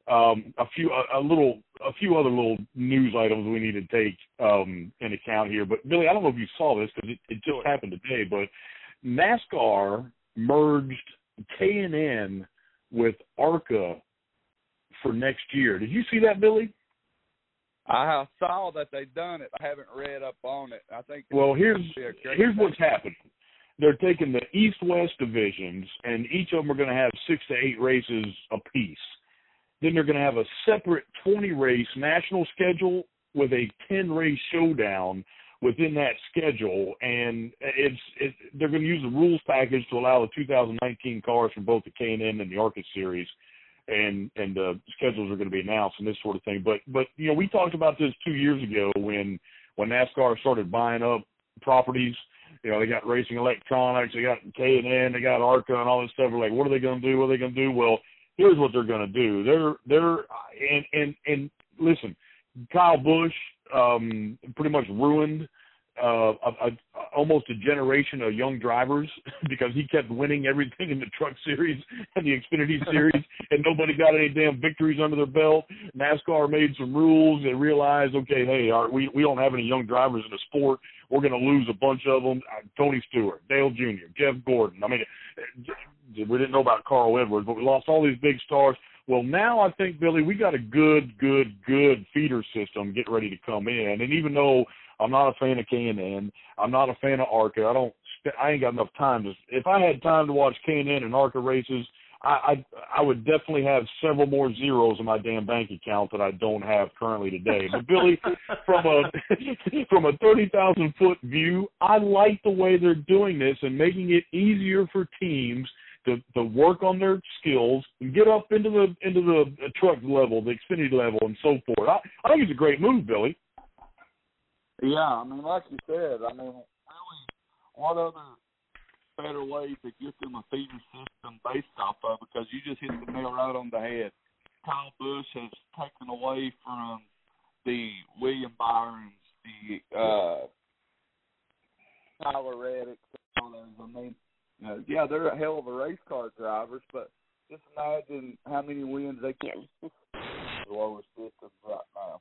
Um, a few, a, a little, a few other little news items we need to take um, into account here. But Billy, I don't know if you saw this because it, it just happened today. But NASCAR merged K and N with ARCA for next year. Did you see that, Billy? I saw that they've done it. I haven't read up on it. I think. Well, here's here's what's happening. They're taking the East-West divisions, and each of them are going to have six to eight races apiece. Then they're going to have a separate twenty-race national schedule with a ten-race showdown within that schedule, and it's it, they're going to use the rules package to allow the two thousand nineteen cars from both the K and N and the ARCA series, and and the schedules are going to be announced and this sort of thing. But but you know, we talked about this two years ago when when NASCAR started buying up properties. You know, they got Racing Electronics, they got K and N, they got ARCA, and all this stuff. We're like, what are they going to do? What are they going to do? Well. Here's what they're going to do. They're they're and and and listen, Kyle Busch um, pretty much ruined uh, a, a, almost a generation of young drivers because he kept winning everything in the Truck Series and the Xfinity Series, and nobody got any damn victories under their belt. NASCAR made some rules and realized, okay, hey, our, we we don't have any young drivers in the sport. We're going to lose a bunch of them. Tony Stewart, Dale Junior, Jeff Gordon. I mean. We didn't know about Carl Edwards, but we lost all these big stars. Well, now I think, Billy, we got a good, good, good feeder system getting ready to come in. And even though I'm not a fan of K and N, I'm not a fan of ARCA. I don't. I ain't got enough time to. If I had time to watch K and N and ARCA races, I, I I would definitely have several more zeros in my damn bank account that I don't have currently today. But Billy, from a from a thirty thousand foot view, I like the way they're doing this and making it easier for teams. To, to work on their skills and get up into the into the truck level, the Xfinity level, and so forth. I, I think it's a great move, Billy. Yeah, I mean, like you said, I mean, really, what other better way to get them a feeder system based off of? Because you just hit the nail right on the head. Kyle Busch has taken away from the William Byrons, the uh, Tyler Reddick, all those. I mean. Uh, yeah, they're a hell of a race car drivers, but just imagine how many wins they can get the lowest systems right now.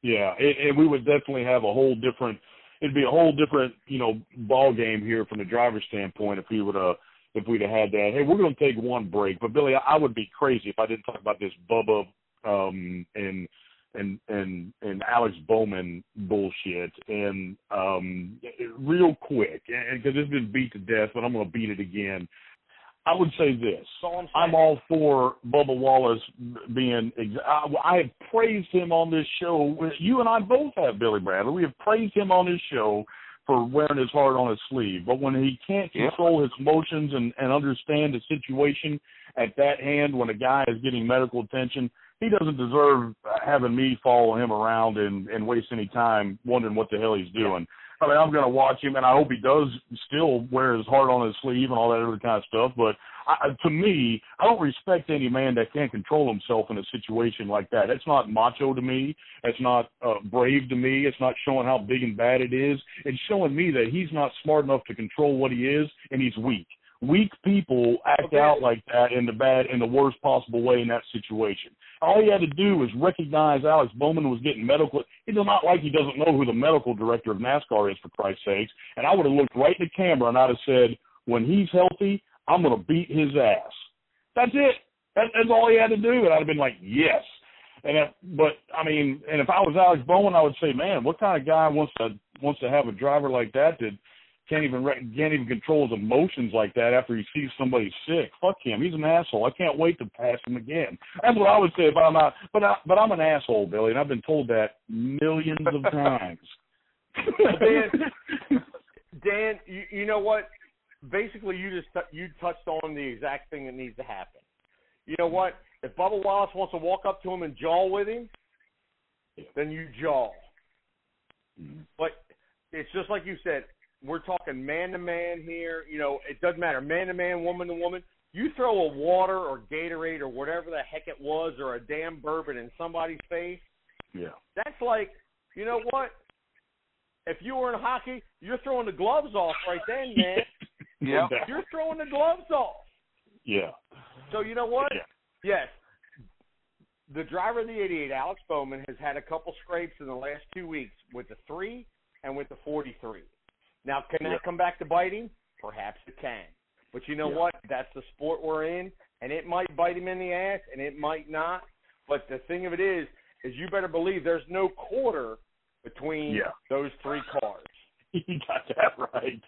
Yeah, and we would definitely have a whole different. It'd be a whole different, you know, ball game here from the driver's standpoint if we would have if we'd have had that. Hey, we're going to take one break, but Billy, I would be crazy if I didn't talk about this Bubba um, and and and and Alex Bowman bullshit, and um, real quick, because it's been beat to death, but I'm going to beat it again. I would say this. I'm, I'm all for Bubba Wallace being ex- – I, I have praised him on this show. You and I both have, Billy Bradley. We have praised him on this show for wearing his heart on his sleeve. But when he can't control his emotions and, and understand the situation at that hand when a guy is getting medical attention – he doesn't deserve having me follow him around and, and waste any time wondering what the hell he's doing. I mean, I'm going to watch him, and I hope he does still wear his heart on his sleeve and all that other kind of stuff. But I, to me, I don't respect any man that can't control himself in a situation like that. That's not macho to me. That's not uh, brave to me. It's not showing how big and bad it is. It's showing me that he's not smart enough to control what he is, and he's weak. Weak people act okay. out like that in the bad, in the worst possible way in that situation. All he had to do was recognize Alex Bowman was getting medical. It's not like he doesn't know who the medical director of NASCAR is, for Christ's sakes. And I would have looked right in the camera and I'd have said, when he's healthy, I'm going to beat his ass. That's it. That, that's all he had to do. And I'd have been like, yes. And if, but I mean, and if I was Alex Bowman, I would say, man, what kind of guy wants to wants to have a driver like that that can't even can't even control his emotions like that after he sees somebody sick? Fuck him, he's an asshole. I can't wait to pass him again. That's what I would say if I'm not. But I, but I'm an asshole, Billy, and I've been told that millions of times. Dan, Dan, you, you know what? Basically, you just t- you touched on the exact thing that needs to happen. You know what? If Bubba Wallace wants to walk up to him and jaw with him, then you jaw. Mm-hmm. But it's just like you said, we're talking man-to-man here. You know, it doesn't matter, man-to-man, woman-to-woman. You throw a water or Gatorade or whatever the heck it was or a damn bourbon in somebody's face. Yeah. That's like, you know what? If you were in hockey, you're throwing the gloves off right then, man. Yeah. You're throwing the gloves off. Yeah. So you know what? Yeah. Yes, the driver of the eighty-eight, Alex Bowman, has had a couple scrapes in the last two weeks with the three and with the forty-three. Now, can yeah. that come back to bite him? Perhaps it can. But you know yeah. what? That's the sport we're in, and it might bite him in the ass, and it might not. But the thing of it is, is you better believe there's no quarter between yeah. those three cars. You got that right.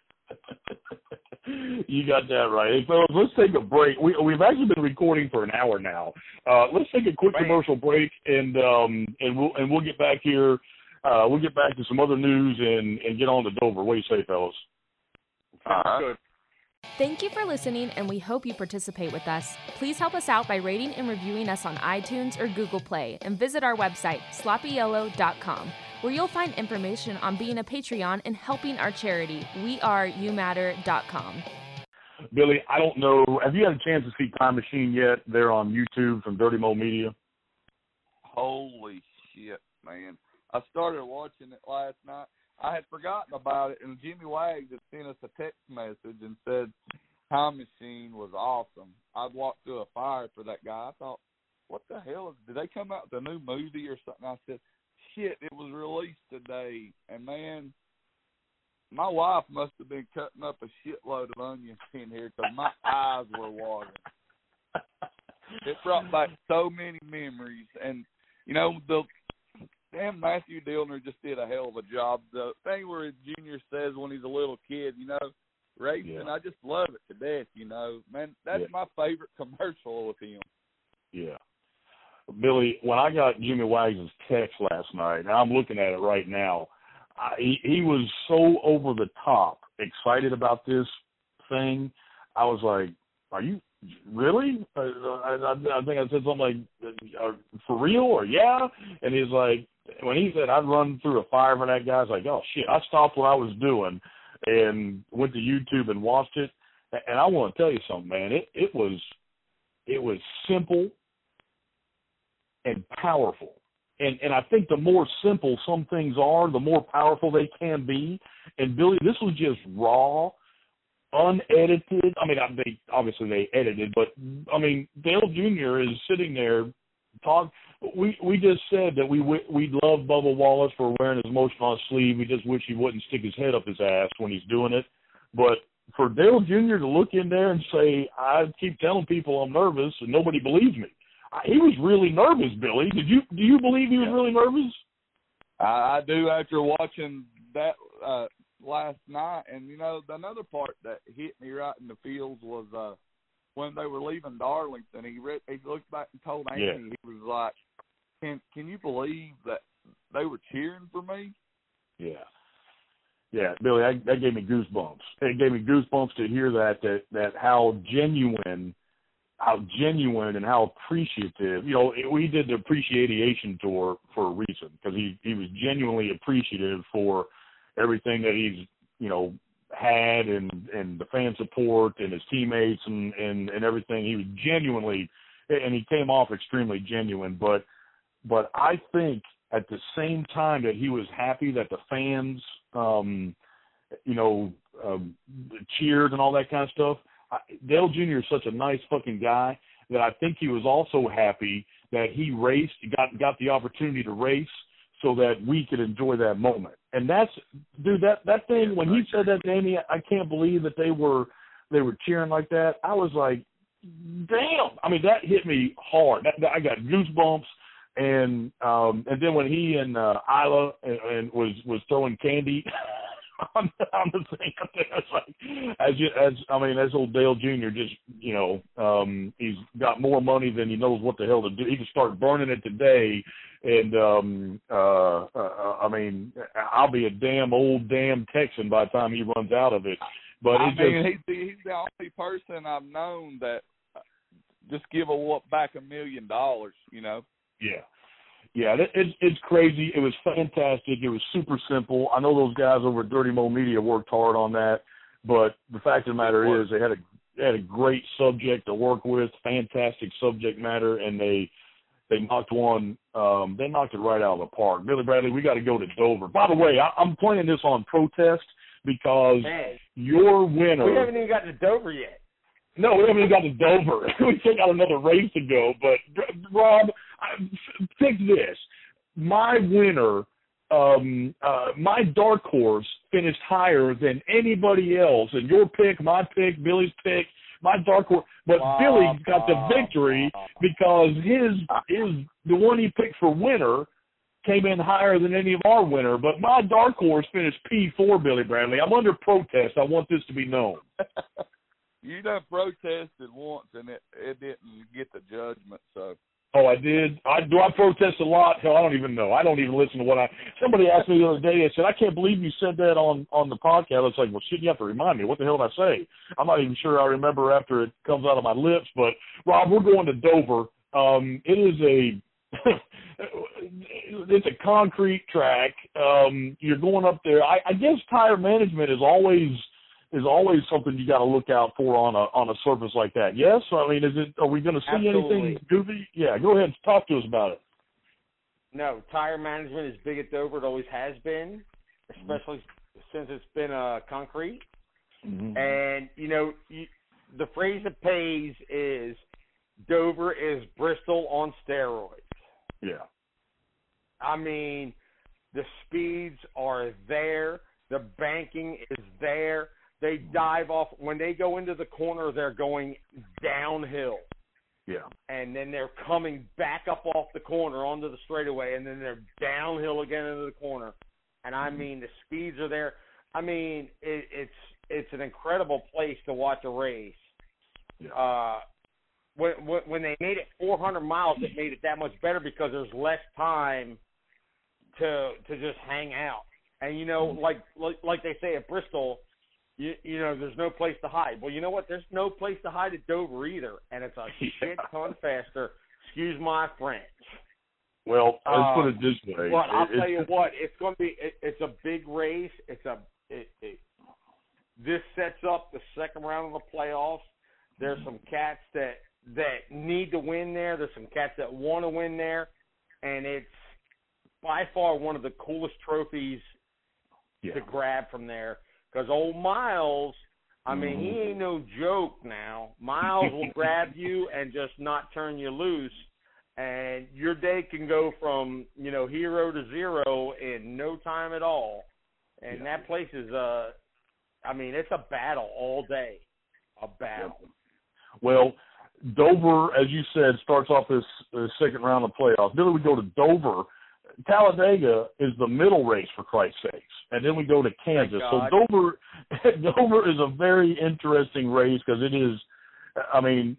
You got that right. Hey, fellas, let's take a break. We, we've actually been recording for an hour now. Uh, let's take a quick right. commercial break, and um, and we'll and we'll get back here. Uh, we'll get back to some other news and, and get on to Dover. What do you say, fellas? Uh-huh. Good. Thank you for listening, and we hope you participate with us. Please help us out by rating and reviewing us on iTunes or Google Play, and visit our website, sloppy yellow dot com. where you'll find information on being a Patreon and helping our charity, we are you matter dot com. Billy, I don't know, have you had a chance to see Time Machine yet? They're on YouTube from Dirty Mo Media. Holy shit, man. I started watching it last night. I had forgotten about it, and Jimmy Wags had sent us a text message and said Time Machine was awesome. I walked through a fire for that guy. I thought, what the hell? Did they come out with a new movie or something? I said, shit, it was released today, and man, my wife must have been cutting up a shitload of onions in here because my eyes were watering. It brought back so many memories, and you know, the damn Matthew Dillner just did a hell of a job. The thing where Junior says when he's a little kid, you know, racing, yeah. I just love it to death. You know, man, that's yeah. my favorite commercial with him. Yeah. Billy, when I got Jimmy Wags' text last night, and I'm looking at it right now, I, he, he was so over the top excited about this thing. I was like, are you really? I, I, I think I said something like, for real or yeah? And he's like, when he said I'd run through a fire for that guy, I was like, oh, shit, I stopped what I was doing and went to YouTube and watched it. And I want to tell you something, man. It, it was it was simple and powerful. And and I think the more simple some things are, the more powerful they can be. And, Billy, this was just raw, unedited. I mean, I, they obviously they edited, but, I mean, Dale Junior is sitting there talking. We we just said that we we love Bubba Wallace for wearing his emotion on his sleeve. We just wish he wouldn't stick his head up his ass when he's doing it. But for Dale Junior to look in there and say, I keep telling people I'm nervous and nobody believes me. He was really nervous, Billy. Did you do you believe he was yeah. really nervous? I, I do after watching that uh, last night. And, you know, another part that hit me right in the feels was uh, when they were leaving Darlington, he, re- he looked back and told Andy, yeah. he was like, can, can you believe that they were cheering for me? Yeah. Yeah, Billy, I, that gave me goosebumps. It gave me goosebumps to hear that, that, that how genuine – how genuine and how appreciative, you know, we did the appreciation tour for a reason because he, he was genuinely appreciative for everything that he's, you know, had and, and the fan support and his teammates and, and, and everything. He was genuinely, and he came off extremely genuine, but, but I think at the same time that he was happy that the fans, um, you know, um, cheered and all that kind of stuff, Dale Junior is such a nice fucking guy that I think he was also happy that he raced, got got the opportunity to race so that we could enjoy that moment. And that's, dude, that, that thing, when he said that to Amy, I can't believe that they were they were cheering like that. I was like, damn. I mean, that hit me hard. That, that, I got goosebumps. And um, and then when he and uh, Isla and, and was was throwing candy on, on the thing up there, it's like as you, as I mean, as old Dale Junior just you know um, he's got more money than he knows what the hell to do. He can start burning it today, and um, uh, uh, I mean, I'll be a damn old damn Texan by the time he runs out of it. But I mean, just, he's, the, he's the only person I've known that just give a back a million dollars, you know. Yeah, yeah, it, it, it's crazy. It was fantastic. It was super simple. I know those guys over at Dirty Mo Media worked hard on that, but the fact of the matter is they had a they had a great subject to work with, fantastic subject matter, and they they knocked one um, they knocked it right out of the park. Billy Bradley, we got to go to Dover. By the way, I, I'm playing this on protest because hey, your winner. We haven't even got to Dover yet. No, we haven't even got to Dover. We still got another race to go. But, Rob, pick this. My winner, um, uh, my dark horse, finished higher than anybody else. And your pick, my pick, Billy's pick, my dark horse. But wow, Billy got wow, the victory wow. because his, his the one he picked for winner came in higher than any of our winner. But my dark horse finished P four, Billy Bradley. I'm under protest. I want this to be known. You done protested once, and it, it didn't get the judgment, so. Oh, I did? I, do I protest a lot? Hell, I don't even know. I don't even listen to what I – somebody asked me the other day, they said, I can't believe you said that on, on the podcast. It's like, well, shit, you have to remind me. What the hell did I say? I'm not even sure I remember after it comes out of my lips. But, Rob, we're going to Dover. Um, it is a – it's a concrete track. Um, you're going up there. I, I guess tire management is always – is always something you got to look out for on a on a surface like that. Yes, I mean, is it? Are we going to see Absolutely. anything goofy? Yeah, go ahead and talk to us about it. No, tire management is big at Dover. It always has been, especially mm-hmm. since it's been uh, concrete. Mm-hmm. And you know, you, the phrase that pays is Dover is Bristol on steroids. Yeah, I mean, the speeds are there. The banking is there. They dive off. When they go into the corner, they're going downhill. Yeah. And then they're coming back up off the corner onto the straightaway, and then they're downhill again into the corner. And, I mean, the speeds are there. I mean, it, it's it's an incredible place to watch a race. Yeah. Uh, when, when they made it four hundred miles, it made it that much better because there's less time to to just hang out. And, you know, like like, like they say at Bristol – You, you know, there's no place to hide. Well, you know what? There's no place to hide at Dover either, and it's a shit ton faster. Excuse my French. Well, let's um, put it this way. Well, I'll it, tell you what. It's going to be it, – it's a big race. It's a it, – it, this sets up the second round of the playoffs. There's some cats that, that need to win there. There's some cats that want to win there, and it's by far one of the coolest trophies yeah. to grab from there. Because old Miles, I mean, he ain't no joke now. Miles will grab you and just not turn you loose. And your day can go from, you know, hero to zero in no time at all. And yeah. that place is, uh, I mean, it's a battle all day. A battle. Yep. Well, Dover, as you said, starts off this uh, second round of playoffs. Then we go to Dover. Talladega is the middle race, for Christ's sakes, and then we go to Kansas. So Dover, Dover is a very interesting race because it is, I mean,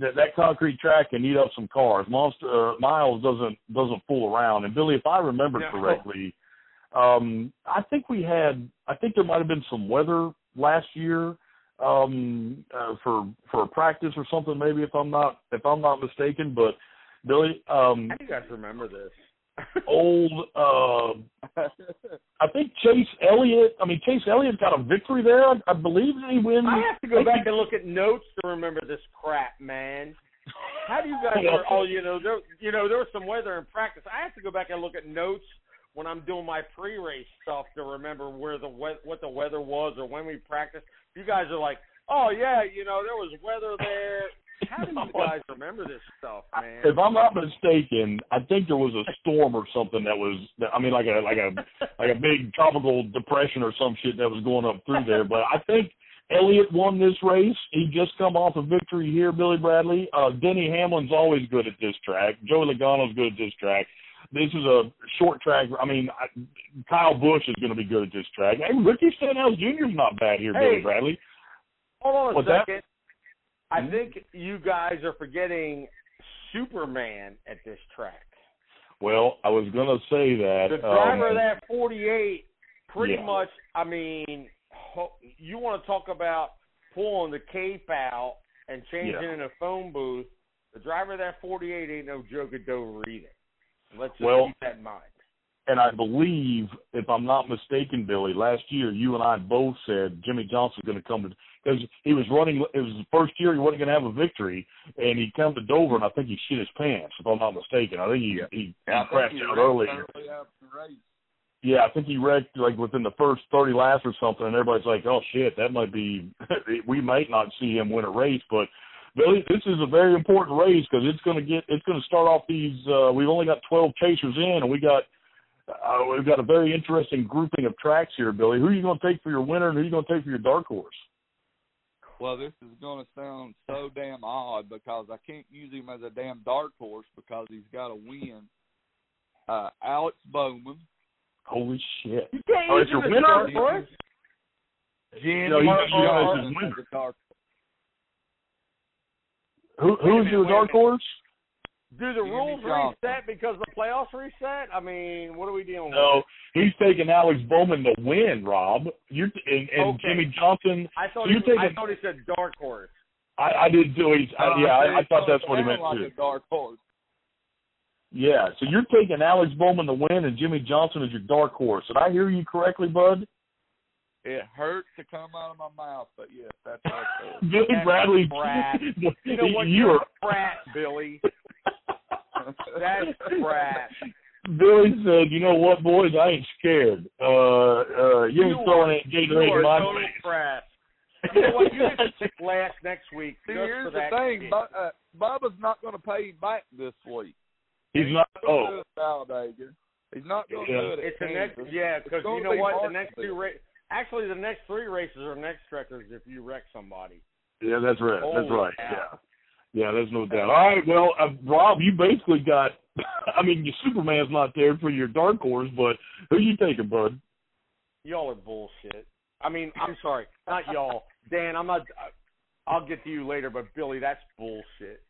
that, that concrete track can eat up some cars. Monster, uh, Miles doesn't doesn't fool around. And Billy, if I remember no. correctly, um, I think we had, I think there might have been some weather last year um, uh, for for a practice or something, maybe if I'm not if I'm not mistaken. But Billy, um, how do you guys remember this? Old, uh, I think Chase Elliott. I mean, Chase Elliott got a victory there. I, I believe that he wins. I have to go back and look at notes to remember this crap, man. How do you guys? Are, oh, you know, there, you know, there was some weather in practice. I have to go back and look at notes when I'm doing my pre-race stuff to remember where the we- what the weather was or when we practiced. You guys are like, oh yeah, you know, there was weather there. How do you guys remember this stuff, man? If I'm not mistaken, I think there was a storm or something that was, I mean, like a like a like a big tropical depression or some shit that was going up through there. But I think Elliott won this race. He just come off a victory here, Billy Bradley. Uh, Denny Hamlin's always good at this track. Joey Logano's good at this track. This is a short track. I mean, I, Kyle Busch is going to be good at this track. Hey, Ricky Stenhouse Junior is not bad here, hey, Billy Bradley. Hold on a What's second. That? I think you guys are forgetting Superman at this track. Well, I was going to say that. The driver um, of that forty-eight, pretty yeah. much, I mean, you want to talk about pulling the cape out and changing yeah. in a phone booth. The driver of that forty-eight ain't no joke at Dover either. Let's just well, keep that in mind. And I believe, if I'm not mistaken, Billy, last year you and I both said Jimmie Johnson was going to come to because he was running. It was the first year he wasn't going to have a victory, and he come to Dover, and I think he shit his pants, if I'm not mistaken. I think he he, yeah, he crashed out early. Yeah, I think he wrecked like within the first thirty laps or something, and everybody's like, "Oh shit, that might be." We might not see him win a race, but. Billy, this is a very important race because it's going to get it's going to start off these. Uh, we've only got twelve chasers in, and we got uh, we've got a very interesting grouping of tracks here, Billy. Who are you going to take for your winner, and who are you going to take for your dark horse? Well, this is going to sound so damn odd because I can't use him as a damn dark horse because he's got to win. Uh, Alex Bowman. Holy shit! You can't oh, use him as a dark horse. Jim, no, you got him as a dark horse. Who, who's your dark horse? Do the rules reset because the playoffs reset? I mean, what are we dealing no, with? No, he's taking Alex Bowman to win, Rob. You're, and and okay. Jimmie Johnson. I thought, so he, taking, I thought he said dark horse. I, I did do it. I, yeah, I, I thought that's what he meant, like too. A dark horse. Yeah, so you're taking Alex Bowman to win and Jimmie Johnson is your dark horse. Did I hear you correctly, bud? It hurts to come out of my mouth, but yes, that's right. Billy that's Bradley, brat. You know what? You're brat, Billy. That's brat. Billy said, "You know what, boys? I ain't scared. Uh, uh, you, you ain't throwing that Gatorade in my face." Brat. You know what? You get to last next week. See, here's the thing: but, uh, Bubba's not going to pay you back this week. He's, He's not. Oh, Talladega. He's not going to yeah. do it. It's the next. Yeah, because you know be what? The next two races. Actually, the next three races are next trackers if you wreck somebody. Yeah, that's right. Holy that's right. Cow. Yeah, yeah, there's no doubt. All right, well, uh, Rob, you basically got. I mean, your Superman's not there for your dark horse, but who you taking, bud? Y'all are bullshit. I mean, I'm sorry, not y'all, Dan. I'm not. I'll get to you later, but Billy, that's bullshit.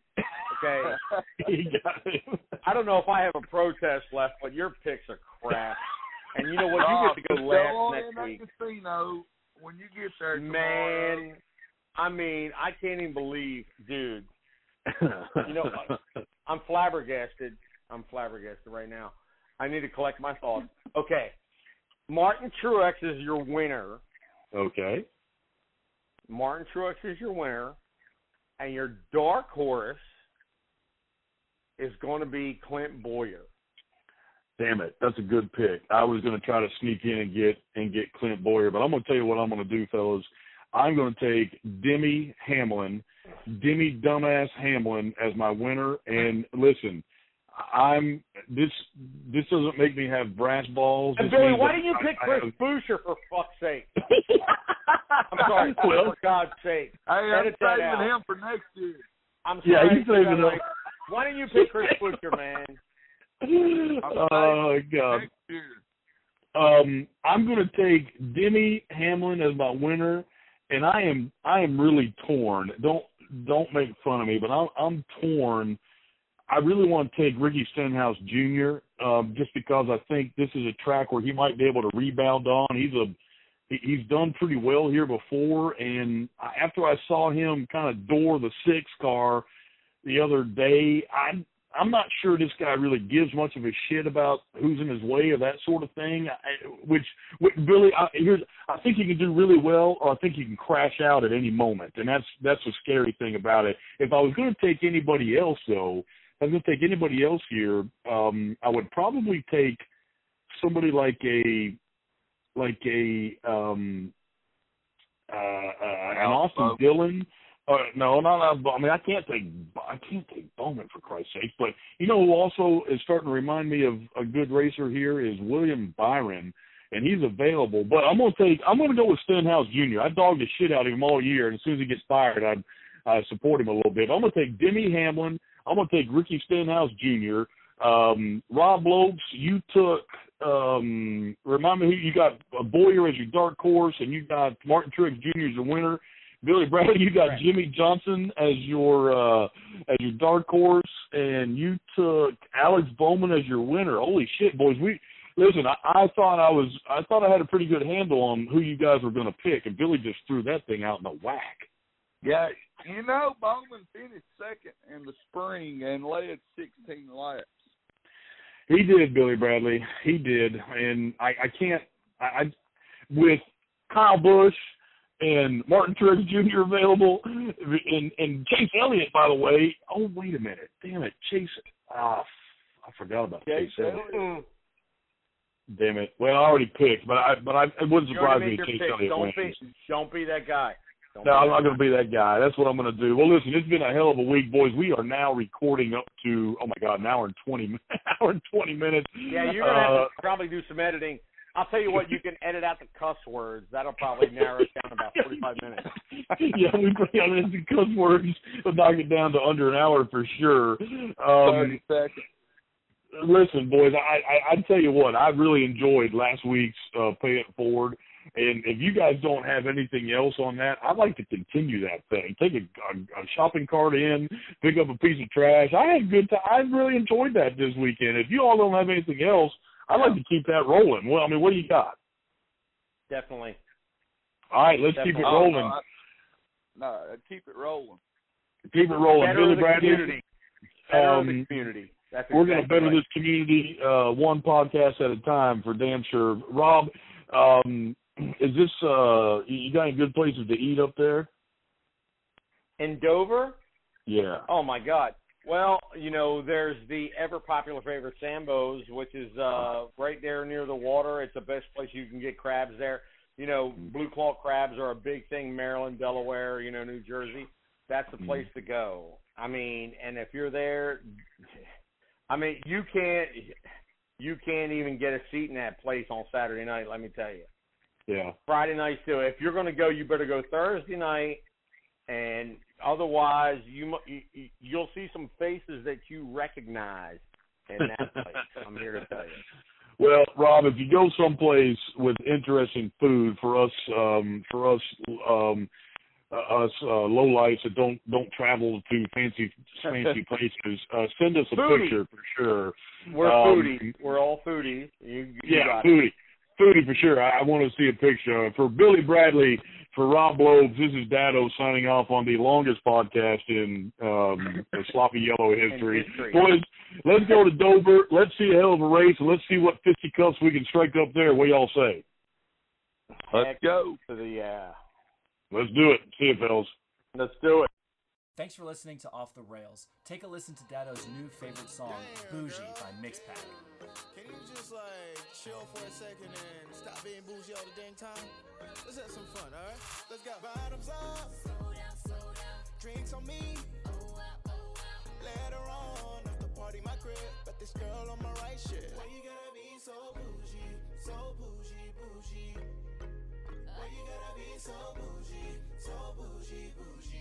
Okay. You got him. I don't know if I have a protest left, but your picks are crap. And you know what? You oh, get to go last next week. Casino when you get there, tomorrow. Man. I mean, I can't even believe, dude. You know, I'm flabbergasted. I'm flabbergasted right now. I need to collect my thoughts. Okay, Martin Truex is your winner. Okay. Martin Truex is your winner, and your dark horse is going to be Clint Boyer. Damn it, that's a good pick. I was going to try to sneak in and get and get Clint Boyer, but I'm going to tell you what I'm going to do, fellas. I'm going to take Denny Hamlin, Denny dumbass Hamlin as my winner. And listen, I'm this this doesn't make me have brass balls. And Billy, why didn't you I, pick Chris Buescher for fuck's sake? I'm sorry, well, for God's sake. I am saving out. him for next year. I'm sorry. Yeah, he's saving him. Why didn't you pick Chris Buescher, man? Oh, God. Um, I'm going to take Denny Hamlin as my winner, and I am I am really torn. Don't don't make fun of me, but I'm, I'm torn. I really want to take Ricky Stenhouse Junior Um, just because I think this is a track where he might be able to rebound on. He's a he's done pretty well here before, and after I saw him kind of door the six car the other day, I. I'm not sure this guy really gives much of a shit about who's in his way or that sort of thing, I, which, which really, I, here's, I think he can do really well, or I think he can crash out at any moment, and that's that's the scary thing about it. If I was going to take anybody else, though, if I was going to take anybody else here, um, I would probably take somebody like a, like a, um, uh, uh, an Austin Dillon. Uh, no, not. I mean, I can't take. I can't take Bowman for Christ's sake. But you know who also is starting to remind me of a good racer here is William Byron, and he's available. But I'm gonna take I'm gonna go with Stenhouse Junior I dogged the shit out of him all year, and as soon as he gets fired, I'd I support him a little bit. I'm gonna take Denny Hamlin. I'm gonna take Ricky Stenhouse Junior Um, Rob Lopes, you took. Um, remind me who you got. Boyer as your dark horse, and you got Martin Truex Junior as the winner. Billy Bradley, you got right. Jimmie Johnson as your uh, as your dark horse, and you took Alex Bowman as your winner. Holy shit, boys! We listen. I, I thought I was. I thought I had a pretty good handle on who you guys were going to pick, and Billy just threw that thing out in the whack. Yeah, you know, Bowman finished second in the spring and led sixteen laps. He did, Billy Bradley. He did, and I, I can't. I, I with Kyle Busch and Martin Truex Junior available, and, and Chase Elliott, by the way. Oh, wait a minute. Damn it, Chase. Ah, I forgot about Chase, Chase Elliott. Elliott. Damn it. Well, I already picked, but I but I it wouldn't surprise me if Chase pick. Elliott wins. Don't, don't be that guy. Don't no, I'm not going to be that guy. That's what I'm going to do. Well, listen, it's been a hell of a week, boys. We are now recording up to, oh, my God, an hour and twenty, hour and twenty minutes. Yeah, you're going to have uh, to probably do some editing. I'll tell you what, you can edit out the cuss words. That'll probably narrow it down about forty-five minutes. Yeah, we bring out the cuss words. We'll knock it down to under an hour for sure. Um, thirty seconds. Listen, boys, I, I, I tell you what, I really enjoyed last week's uh, Pay It Forward. And if you guys don't have anything else on that, I'd like to continue that thing. Take a, a, a shopping cart in, pick up a piece of trash. I had good time. I really enjoyed that this weekend. If you all don't have anything else, I'd like to keep that rolling. Well, I mean, what do you got? Definitely. All right, let's Definitely. keep it rolling. Oh, no, I, no, keep it rolling. Keep it rolling. Better Billy the Bradley. Community. Better um, the community. That's exactly we're going to better right. this community uh, one podcast at a time for damn sure. Rob, um, is this uh, you got any good places to eat up there? In Dover? Yeah. Oh, my God. Well, you know, there's the ever-popular favorite Sambo's, which is uh, right there near the water. It's the best place you can get crabs there. You know, blue claw crabs are a big thing, Maryland, Delaware, you know, New Jersey. That's the place to go. I mean, and if you're there, I mean, you can't, you can't even get a seat in that place on Saturday night, let me tell you. Yeah. Friday nights, too. If you're going to go, you better go Thursday night. And otherwise, you, you, you'll see some faces that you recognize in that place. I'm here to tell you. Well, Rob, if you go someplace with interesting food for us, um, for us, um, uh, us uh, lowlights that don't don't travel to fancy fancy places, uh, send us a foodie. picture for sure. We're um, foodies. We're all foodies. You, you yeah, foodies. Foodie for sure. I want to see a picture. For Billy Bradley, for Rob Lopes, this is Dado signing off on the longest podcast in um, Sloppy Yellow history. history. Boys, let's go to Dover. Let's see a hell of a race, and let's see what fisticuffs we can strike up there. What y'all say? Let's Heck go. To the, uh... Let's do it. See you, fellas. Let's do it. Thanks for listening to Off the Rails. Take a listen to Dado's new favorite song, Damn, Bougie, girl. by Mix Pac. Can you just, like, chill for a second and stop being bougie all the dang time? Let's have some fun, all right? Let's go. Bottoms up. Soda, soda. Drinks on me. Oh, wow, oh, wow. Later on, after party, my crib. But this girl on my right shit. Why you gotta be so bougie, so bougie, bougie? Why you gotta be so bougie, so bougie, bougie?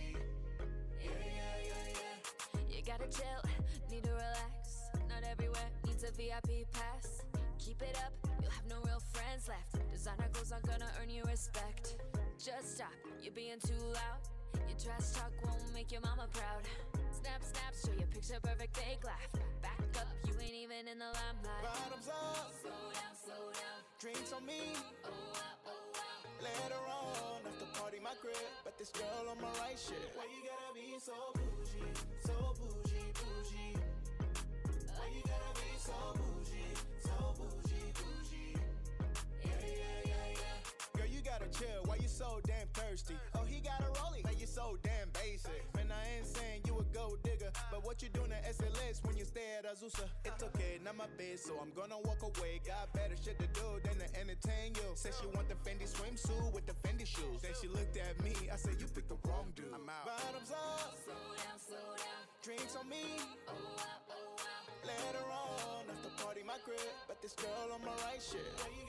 Yeah, yeah, yeah, yeah. You gotta chill, need to relax. Not everywhere needs a V I P pass. Keep it up, you'll have no real friends left. Designer goals aren't gonna earn you respect. Just stop, you're being too loud. Your trash talk won't make your mama proud. Snap, snap, show your picture perfect fake laugh. Back up, you ain't even in the limelight. Bottoms up, slow down, slow down. Drinks on me, oh wow, oh wow. Later on, after party my crib. But this girl on my right shit. Why you gotta be so bougie, so bougie, bougie? Why you gotta be so bougie, so bougie, bougie? Yeah, yeah, yeah, yeah. Girl, you gotta chill, why you so damn thirsty? Oh, he got a rollie, like you so damn basic. Man, I ain't saying you a gold digger, but what you doing at S L S when you stay at Azusa? It's okay, not my bed, so I'm gonna walk away. Got better shit to do than to entertain you. Said she want the Fendi swimsuit with the Fendi shoes. Then she looked at me, I said, you picked the wrong dude. I'm out. Bottoms up, slow down, slow down. Drinks on me, oh wow, oh wow. Later on, after party my crib, but this girl on my right shit.